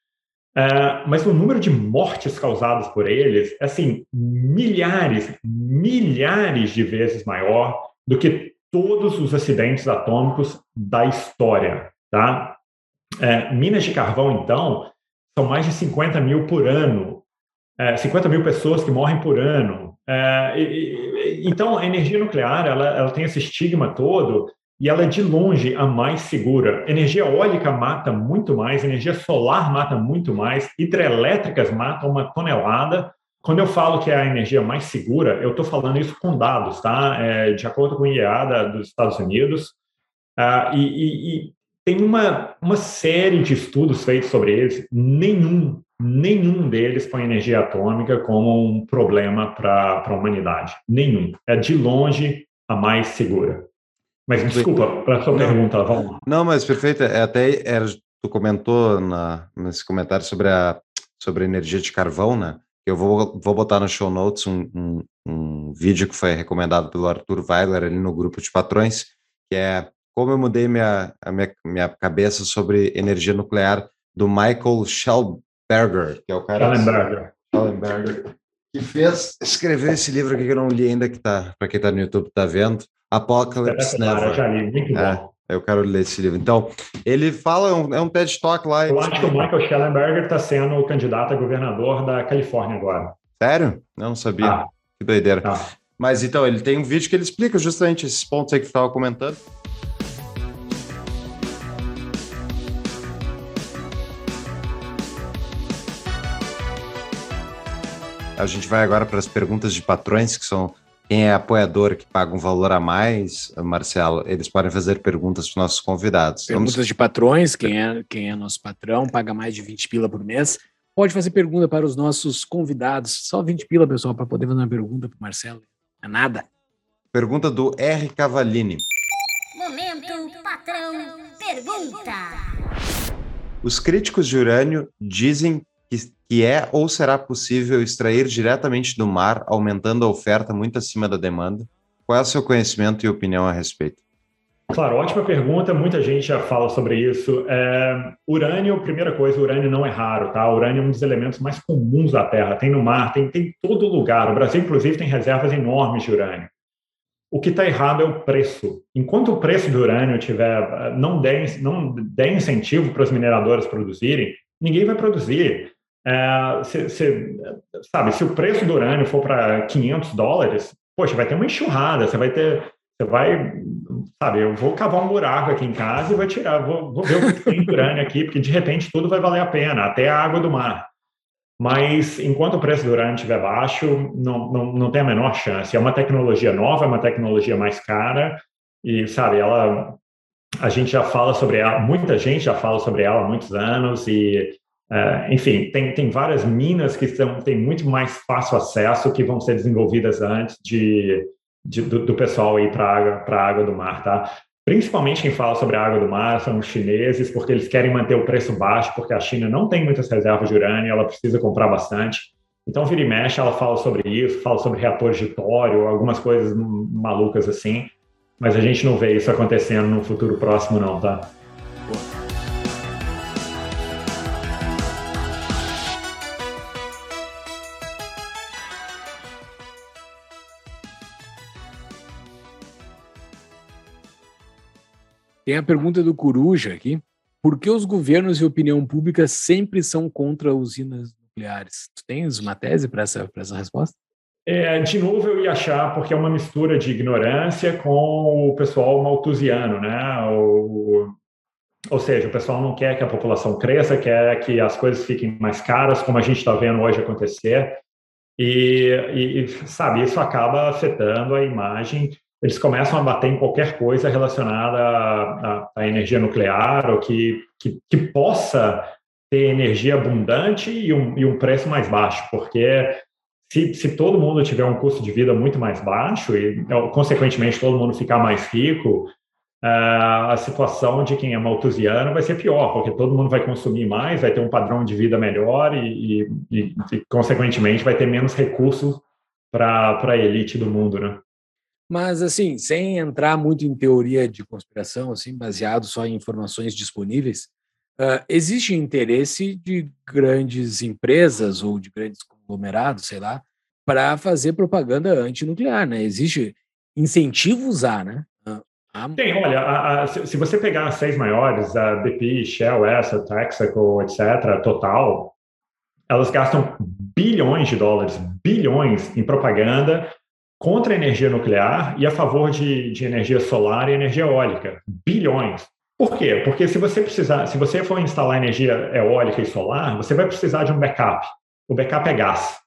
Mas o número de mortes causadas por eles é, assim, milhares de vezes maior do que todos os acidentes atômicos da história, tá? Minas de carvão, então, são mais de 50 mil por ano, 50 mil pessoas que morrem por ano. Então, a energia nuclear ela tem esse estigma todo e ela é, de longe, a mais segura. Energia eólica mata muito mais, energia solar mata muito mais, hidrelétricas matam uma tonelada. Quando eu falo que é a energia mais segura, eu estou falando isso com dados, tá? De acordo com o IEA dos Estados Unidos. Tem uma série de estudos feitos sobre eles. Nenhum deles põe energia atômica como um problema para a humanidade. Nenhum. É, de longe, a mais segura. Mas, desculpa, para a sua pergunta, vamos lá. Não, mas perfeito. Até tu comentou nesse comentário sobre energia de carvão, né? Eu vou botar no show notes um vídeo que foi recomendado pelo Arthur Weiler ali no grupo de patrões, que é... Como eu mudei minha cabeça sobre energia nuclear, do Michael Schellenberger, que é o cara... Schellenberger. Que escreveu esse livro aqui que eu não li ainda, que tá, para quem está no YouTube está vendo, Apocalypse Never. Eu quero ler esse livro. Então, ele fala, é um TED Talk lá. Eu acho que o Michael Schellenberger está sendo o candidato a governador da Califórnia agora. Sério? Eu não sabia. Que doideira. Mas então, ele tem um vídeo que ele explica justamente esses pontos aí que tu estava comentando. A gente vai agora para as perguntas de patrões, que são quem é apoiador, que paga um valor a mais, Marcelo. Eles podem fazer perguntas para os nossos convidados. Perguntas de patrões, quem é nosso patrão, paga mais de 20 pila por mês, pode fazer pergunta para os nossos convidados. Só 20 pila, pessoal, para poder fazer uma pergunta para o Marcelo. É nada. Pergunta do R. Cavalini. Momento, patrão, pergunta. Os críticos de urânio dizem que é ou será possível extrair diretamente do mar, aumentando a oferta muito acima da demanda? Qual é o seu conhecimento e opinião a respeito? Claro, ótima pergunta, muita gente já fala sobre isso. Urânio, primeira coisa, urânio não é raro, tá? Urânio é um dos elementos mais comuns da Terra, tem no mar, tem em todo lugar. O Brasil, inclusive, tem reservas enormes de urânio. O que está errado é o preço. Enquanto o preço do urânio não der incentivo para os mineradores produzirem, ninguém vai produzir. Se o preço do urânio for para 500 dólares, poxa, vai ter uma enxurrada, você vai ter Você vai, sabe, eu vou cavar um buraco aqui em casa e vou tirar, vou ver o que tem de urânio aqui, porque de repente tudo vai valer a pena, até a água do mar. Mas enquanto o preço do urânio estiver baixo, não tem a menor chance. É uma tecnologia nova, é uma tecnologia mais cara e, sabe, a gente já fala sobre ela, muita gente já fala sobre ela há muitos anos e, enfim, tem várias minas que têm muito mais fácil acesso que vão ser desenvolvidas antes do pessoal ir para a água do mar, tá? Principalmente quem fala sobre a água do mar são os chineses, porque eles querem manter o preço baixo, porque a China não tem muitas reservas de urânio, ela precisa comprar bastante. Então, vira e mexe, ela fala sobre isso, fala sobre reatores de tório, algumas coisas malucas assim, mas a gente não vê isso acontecendo no futuro próximo não, tá? Tem a pergunta do Coruja aqui. Por que os governos e opinião pública sempre são contra usinas nucleares? Tu tens uma tese para essa resposta? De novo, eu ia achar, porque é uma mistura de ignorância com o pessoal malthusiano, né? Ou seja, o pessoal não quer que a população cresça, quer que as coisas fiquem mais caras, como a gente está vendo hoje acontecer. E, sabe, isso acaba afetando a imagem. Eles começam a bater em qualquer coisa relacionada à energia nuclear ou que possa ter energia abundante e um preço mais baixo, porque se todo mundo tiver um custo de vida muito mais baixo e, consequentemente, todo mundo ficar mais rico, a situação de quem é malthusiano vai ser pior, porque todo mundo vai consumir mais, vai ter um padrão de vida melhor e consequentemente, vai ter menos recursos para a elite do mundo, né? Mas, assim, sem entrar muito em teoria de conspiração, assim, baseado só em informações disponíveis, existe interesse de grandes empresas ou de grandes conglomerados, sei lá, para fazer propaganda antinuclear, né? Existe incentivos a, né? Tem, olha, se você pegar as seis maiores, a BP, Shell, essa, Texaco, etc., Total, elas gastam bilhões de dólares, bilhões em propaganda contra a energia nuclear e a favor de energia solar e energia eólica. Bilhões. Por quê? Porque se você for instalar energia eólica e solar, você vai precisar de um backup. O backup é gás.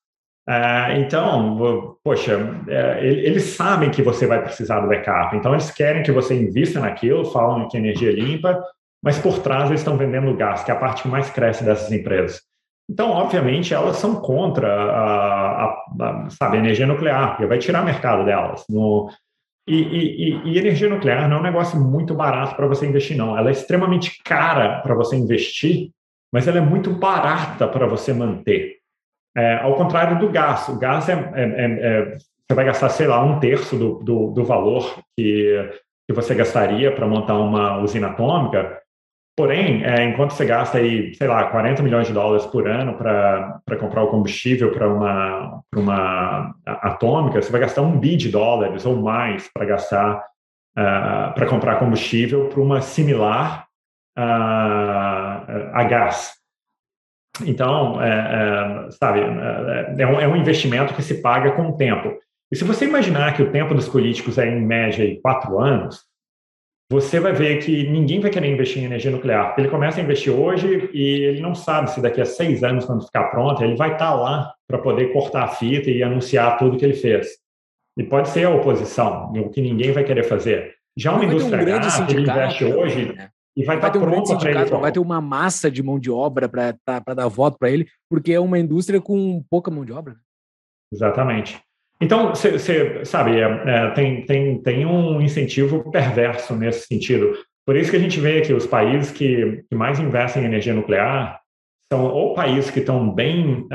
Então, poxa, eles sabem que você vai precisar do backup. Então, eles querem que você invista naquilo, falam que é energia limpa, mas por trás eles estão vendendo gás, que é a parte que mais cresce dessas empresas. Então, obviamente, elas são contra a energia nuclear, porque vai tirar o mercado delas. E energia nuclear não é um negócio muito barato para você investir, não. Ela é extremamente cara para você investir, mas ela é muito barata para você manter. Ao contrário do gás. O gás você vai gastar, sei lá, 1/3 do valor que você gastaria para montar uma usina atômica. Porém, enquanto você gasta aí, sei lá, $40 milhões por ano para comprar o combustível para uma atômica, você vai gastar $1 bilhão ou mais para gastar, para comprar combustível para uma similar a gás. Então, sabe, é um investimento que se paga com o tempo. E se você imaginar que o tempo dos políticos é, em média, 4 anos, você vai ver que ninguém vai querer investir em energia nuclear, porque ele começa a investir hoje e ele não sabe se daqui a 6 anos, quando ficar pronto, ele vai estar lá para poder cortar a fita e anunciar tudo que ele fez. E pode ser a oposição, o que ninguém vai querer fazer. Já uma indústria gás, ele investe hoje, né? E vai estar pronto para ele. Vai ter uma massa de mão de obra para dar voto para ele, porque é uma indústria com pouca mão de obra. Exatamente. Então, você sabe, tem um incentivo perverso nesse sentido. Por isso que a gente vê que os países que mais investem em energia nuclear são ou países que estão bem,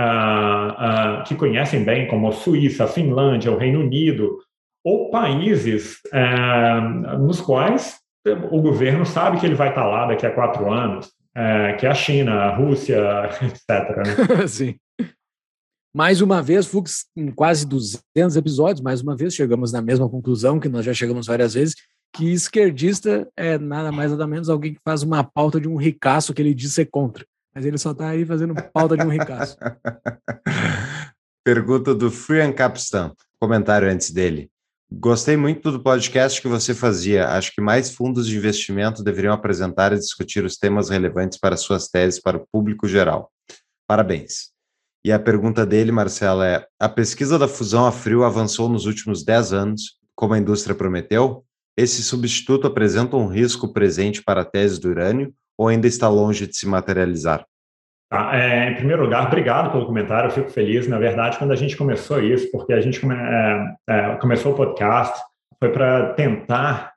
que conhecem bem, como a Suíça, a Finlândia, o Reino Unido, ou países nos quais o governo sabe que ele vai estar lá daqui a 4 anos, que é a China, a Rússia, etc., né? Sim. Mais uma vez, Fux, em quase 200 episódios, mais uma vez chegamos na mesma conclusão que nós já chegamos várias vezes, que esquerdista é nada mais nada menos alguém que faz uma pauta de um ricaço que ele diz ser contra. Mas ele só está aí fazendo pauta de um ricaço. Pergunta do Frian Capstan, comentário antes dele. Gostei muito do podcast que você fazia. Acho que mais fundos de investimento deveriam apresentar e discutir os temas relevantes para suas teses para o público geral. Parabéns. E a pergunta dele, Marcelo, é: a pesquisa da fusão a frio avançou nos últimos 10 anos, como a indústria prometeu? Esse substituto apresenta um risco presente para a tese do urânio ou ainda está longe de se materializar? Tá, em primeiro lugar, obrigado pelo comentário, eu fico feliz. Na verdade, quando a gente começou isso, porque a gente começou o podcast, foi para tentar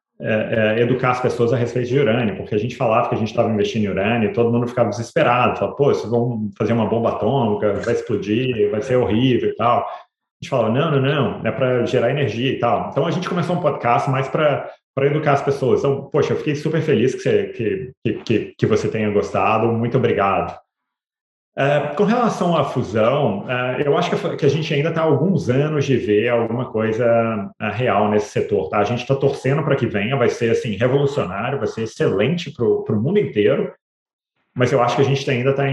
educar as pessoas a respeito de urânio, porque a gente falava que a gente estava investindo em urânio e todo mundo ficava desesperado, falava, pô, vocês vão fazer uma bomba atômica, vai explodir, vai ser horrível e tal. A gente falava, não, é para gerar energia e tal. Então, a gente começou um podcast mais para educar as pessoas. Então, poxa, eu fiquei super feliz que você tenha gostado, muito obrigado. Com relação à fusão, eu acho que a gente ainda está há alguns anos de ver alguma coisa real nesse setor, tá? A gente está torcendo para que venha, vai ser assim, revolucionário, vai ser excelente para o mundo inteiro, mas eu acho que a gente ainda está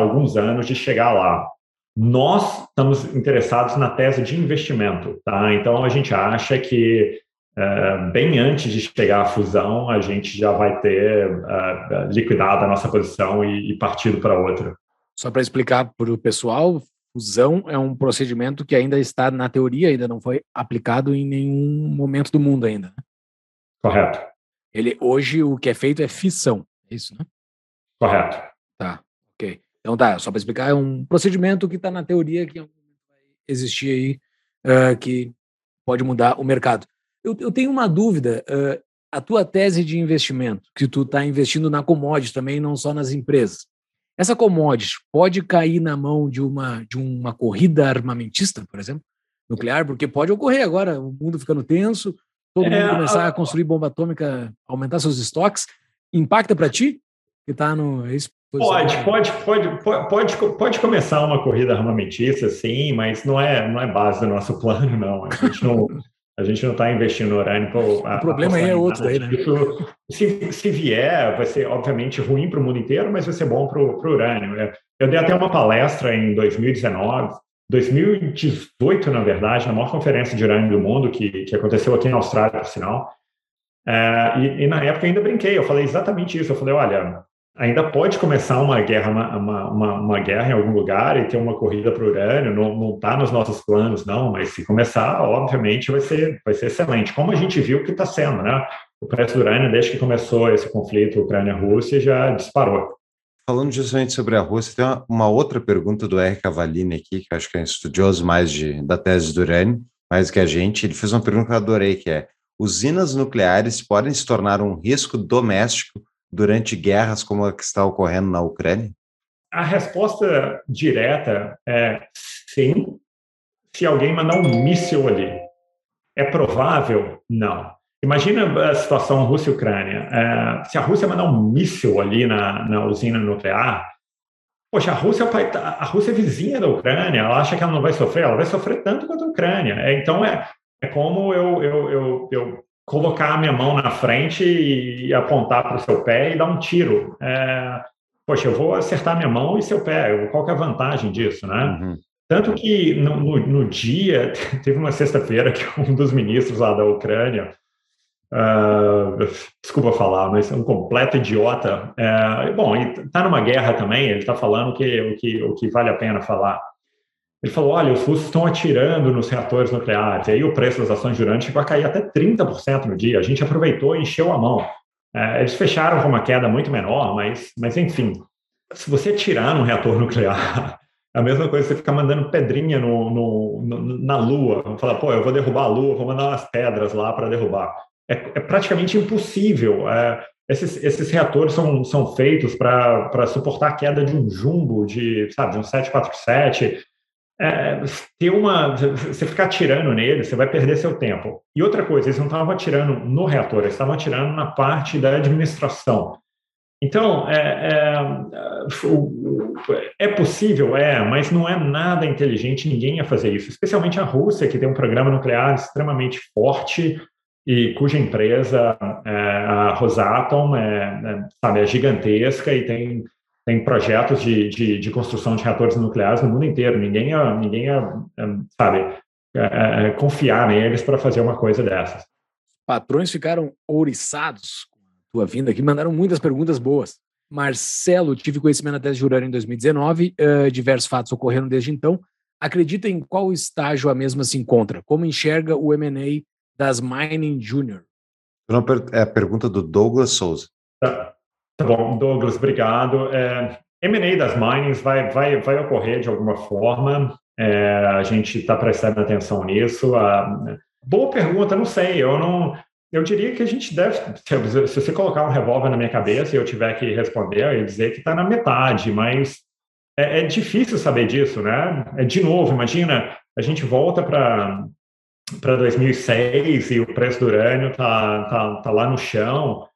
alguns anos de chegar lá. Nós estamos interessados na tese de investimento, tá? Então, a gente acha que bem antes de chegar à fusão, a gente já vai ter liquidado a nossa posição e partido para outra. Só para explicar para o pessoal, fusão é um procedimento que ainda está na teoria, ainda não foi aplicado em nenhum momento do mundo ainda. Correto. Hoje o que é feito é fissão, é isso, né? Correto. Tá, ok. Então tá, só para explicar, é um procedimento que está na teoria, que em algum momento vai existir aí, que pode mudar o mercado. Eu tenho uma dúvida, a tua tese de investimento, que tu está investindo na commodity também, não só nas empresas. Essa commodity pode cair na mão de uma corrida armamentista, por exemplo, nuclear? Porque pode ocorrer agora, o mundo ficando tenso, todo mundo começar a construir bomba atômica, aumentar seus estoques. Impacta para ti? Que tá no... Pode começar uma corrida armamentista, sim, mas não é base do nosso plano, não. A gente não... A gente não está investindo no urânio. O problema aí é outro daí, né? Se vier, vai ser, obviamente, ruim para o mundo inteiro, mas vai ser bom para o urânio. Eu dei até uma palestra em 2018, na verdade, na maior conferência de urânio do mundo, que aconteceu aqui na Austrália, por sinal. E na época ainda brinquei, eu falei exatamente isso. Eu falei, olha, ainda pode começar uma guerra em algum lugar e ter uma corrida para o urânio, não está nos nossos planos, não, mas se começar, obviamente, vai ser excelente. Como a gente viu que está sendo, né? O preço do urânio, desde que começou esse conflito Ucrânia-Rússia, já disparou. Falando justamente sobre a Rússia, tem uma outra pergunta do R. Cavalini aqui, que eu acho que é um estudioso mais da tese do urânio, mais que a gente. Ele fez uma pergunta que eu adorei, que é: usinas nucleares podem se tornar um risco doméstico durante guerras como a que está ocorrendo na Ucrânia? A resposta direta é sim, se alguém mandar um míssil ali. É provável? Não. Imagina a situação Rússia-Ucrânia. Se a Rússia mandar um míssil ali na usina nuclear, poxa, a Rússia é vizinha da Ucrânia, ela acha que ela não vai sofrer, ela vai sofrer tanto quanto a Ucrânia. Então, é como eu colocar a minha mão na frente e apontar para o seu pé e dar um tiro. Poxa, eu vou acertar minha mão e seu pé. Qual que é a vantagem disso, né? Uhum. Tanto que no dia, teve uma sexta-feira que um dos ministros lá da Ucrânia, desculpa falar, mas é um completo idiota. Bom, ele está numa guerra também, ele está falando o que vale a pena falar. Ele falou, olha, os russos estão atirando nos reatores nucleares, e aí o preço das ações de urânio chegou a cair até 30% no dia, a gente aproveitou e encheu a mão. Eles fecharam com uma queda muito menor, mas enfim, se você atirar num reator nuclear, é a mesma coisa que você ficar mandando pedrinha na Lua, falar, pô, eu vou derrubar a Lua, vou mandar umas pedras lá para derrubar. É praticamente impossível. Esses reatores são feitos para suportar a queda de um jumbo, de um 747, você ficar atirando nele, você vai perder seu tempo. E outra coisa, eles não estavam atirando no reator, eles estavam atirando na parte da administração. Então, é possível, mas não é nada inteligente ninguém ia fazer isso. Especialmente a Rússia, que tem um programa nuclear extremamente forte e cuja empresa, a Rosatom, é gigantesca e tem projetos de construção de reatores nucleares no mundo inteiro. Ninguém ia confiar neles para fazer uma coisa dessas. Patrões ficaram ouriçados com a tua vinda aqui, mandaram muitas perguntas boas. Marcelo, tive conhecimento da tese jurada em 2019, diversos fatos ocorreram desde então. Acredita em qual estágio a mesma se encontra? Como enxerga o M&A das Mining Junior? É a pergunta do Douglas Souza. Tá bom, Douglas, obrigado. M&A das minings vai ocorrer de alguma forma. A gente está prestando atenção nisso. Boa pergunta, não sei. Eu diria que a gente deve... Se você colocar um revólver na minha cabeça e eu tiver que responder, eu ia dizer que está na metade, mas é difícil saber disso, né? De novo, imagina, a gente volta para 2006 e o preço do urânio tá lá no chão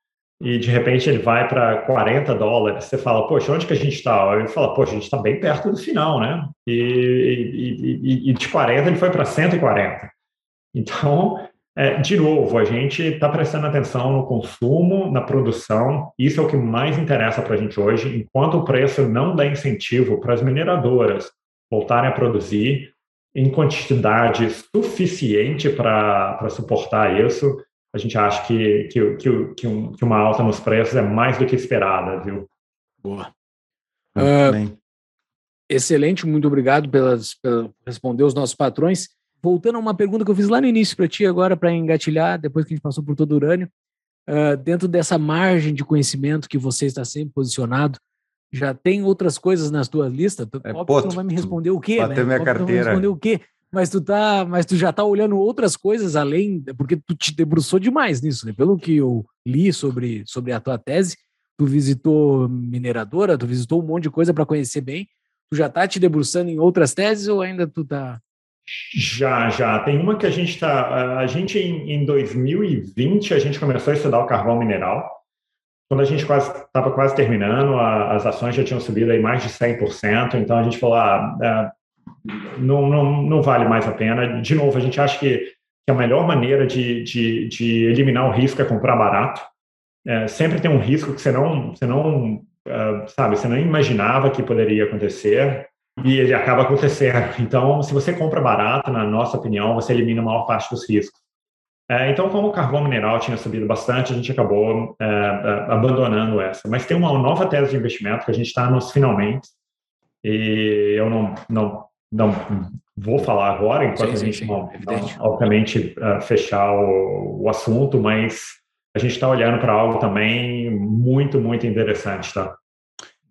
e, de repente, ele vai para $40. Você fala, poxa, onde que a gente está? Ele fala, poxa, a gente está bem perto do final, né? E de 40 ele foi para 140. Então, de novo, a gente está prestando atenção no consumo, na produção. Isso é o que mais interessa para a gente hoje. Enquanto o preço não dá incentivo para as mineradoras voltarem a produzir em quantidade suficiente para suportar isso, a gente acha que uma alta nos preços é mais do que esperada, viu? Boa. Excelente, muito obrigado por responder os nossos patrões. Voltando a uma pergunta que eu fiz lá no início para ti, agora para engatilhar, depois que a gente passou por todo o urânio, dentro dessa margem de conhecimento que você está sempre posicionado, já tem outras coisas nas tuas listas? Óbvio que tu não vai me responder o quê, né? Bateu minha carteira. Tu não vai me responder o quê? Mas tu já está olhando outras coisas além, porque tu te debruçou demais nisso, né? Pelo que eu li sobre a tua tese, tu visitou mineradora, tu visitou um monte de coisa para conhecer bem. Tu já está te debruçando em outras teses ou ainda tu está... Já. Tem uma que a gente está... A gente, em 2020, a gente começou a estudar o carvão mineral. Quando a gente estava quase terminando, as ações já tinham subido aí mais de 100%. Então, a gente falou... Não vale mais a pena. De novo, a gente acha que a melhor maneira de eliminar o risco é comprar barato. Sempre tem um risco que você não imaginava que poderia acontecer e ele acaba acontecendo. Então, se você compra barato, na nossa opinião, você elimina a maior parte dos riscos. Então, como o carvão mineral tinha subido bastante, a gente acabou abandonando essa. Mas tem uma nova tese de investimento que a gente está nos finalmente e eu não vou falar agora, enquanto obviamente, fechar o assunto, mas a gente está olhando para algo também muito, muito interessante, tá?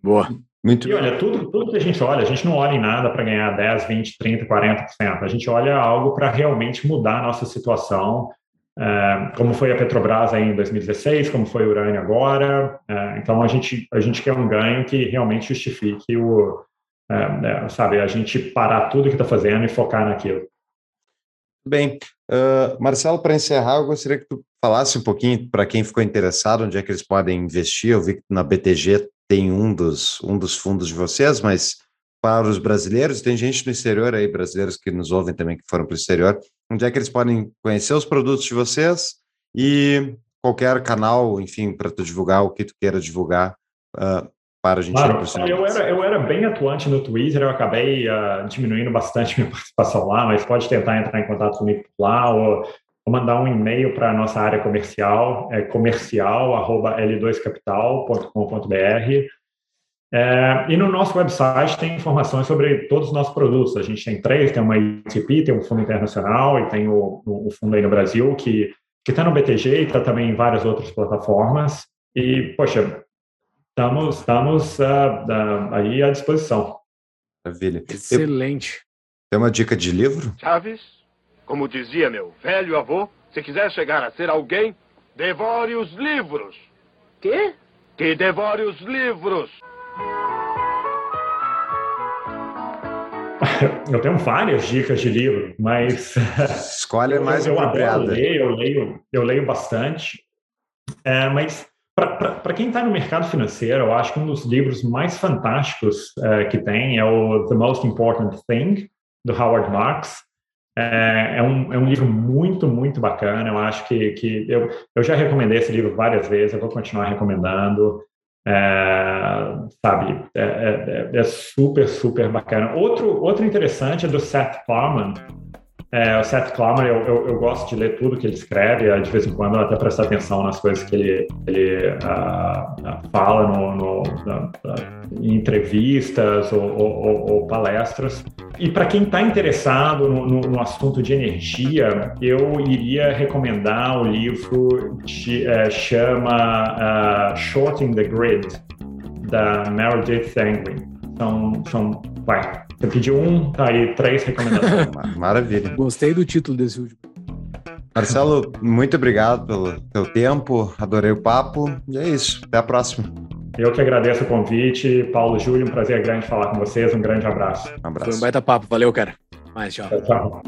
Boa. Muito e olha, tudo que a gente olha, a gente não olha em nada para ganhar 10%, 20%, 30%, 40%. A gente olha algo para realmente mudar a nossa situação, como foi a Petrobras aí em 2016, como foi o urânio agora. Então, a gente quer um ganho que realmente justifique a gente parar tudo que está fazendo e focar naquilo. Bem, Marcelo, para encerrar, eu gostaria que tu falasse um pouquinho para quem ficou interessado, onde é que eles podem investir. Eu vi que na BTG tem um dos fundos de vocês, mas para os brasileiros, tem gente no exterior aí, brasileiros que nos ouvem também, que foram para o exterior, onde é que eles podem conhecer os produtos de vocês e qualquer canal, enfim, para tu divulgar o que tu queira divulgar, para a gente... Claro, eu era bem atuante no Twitter, eu acabei diminuindo bastante minha participação lá, mas pode tentar entrar em contato comigo lá ou mandar um e-mail para a nossa área comercial, comercial@l2capital.com.br. E no nosso website tem informações sobre todos os nossos produtos. A gente tem três, tem uma ETP, tem um fundo internacional e tem o fundo aí no Brasil, que está no BTG e está também em várias outras plataformas. E, poxa... Estamos aí à disposição. Maravilha. Excelente. Tem uma dica de livro? Chaves, como dizia meu velho avô, se quiser chegar a ser alguém, devore os livros. Quê? Que devore os livros. Eu tenho várias dicas de livro, mas... Escolha mais apropriada. Eu leio bastante, mas... Para quem está no mercado financeiro, eu acho que um dos livros mais fantásticos que tem é o The Most Important Thing, do Howard Marks. É um livro muito, muito bacana. Eu acho que eu já recomendei esse livro várias vezes, eu vou continuar recomendando. É super, super bacana. Outro interessante é do Seth Klarman, O Seth Klarman, eu gosto de ler tudo que ele escreve, de vez em quando até prestar atenção nas coisas que ele fala em entrevistas ou palestras. E para quem está interessado no assunto de energia, eu iria recomendar o livro que chama Shorting the Grid, da Meredith Angwin. Você pediu tá aí 3 recomendações. Maravilha. Gostei do título desse último. Marcelo, muito obrigado pelo teu tempo, adorei o papo e é isso, até a próxima. Eu que agradeço o convite, Paulo, Júlio, um prazer grande falar com vocês, um grande abraço. Um abraço. Foi um baita papo, valeu, cara. Mais, tchau.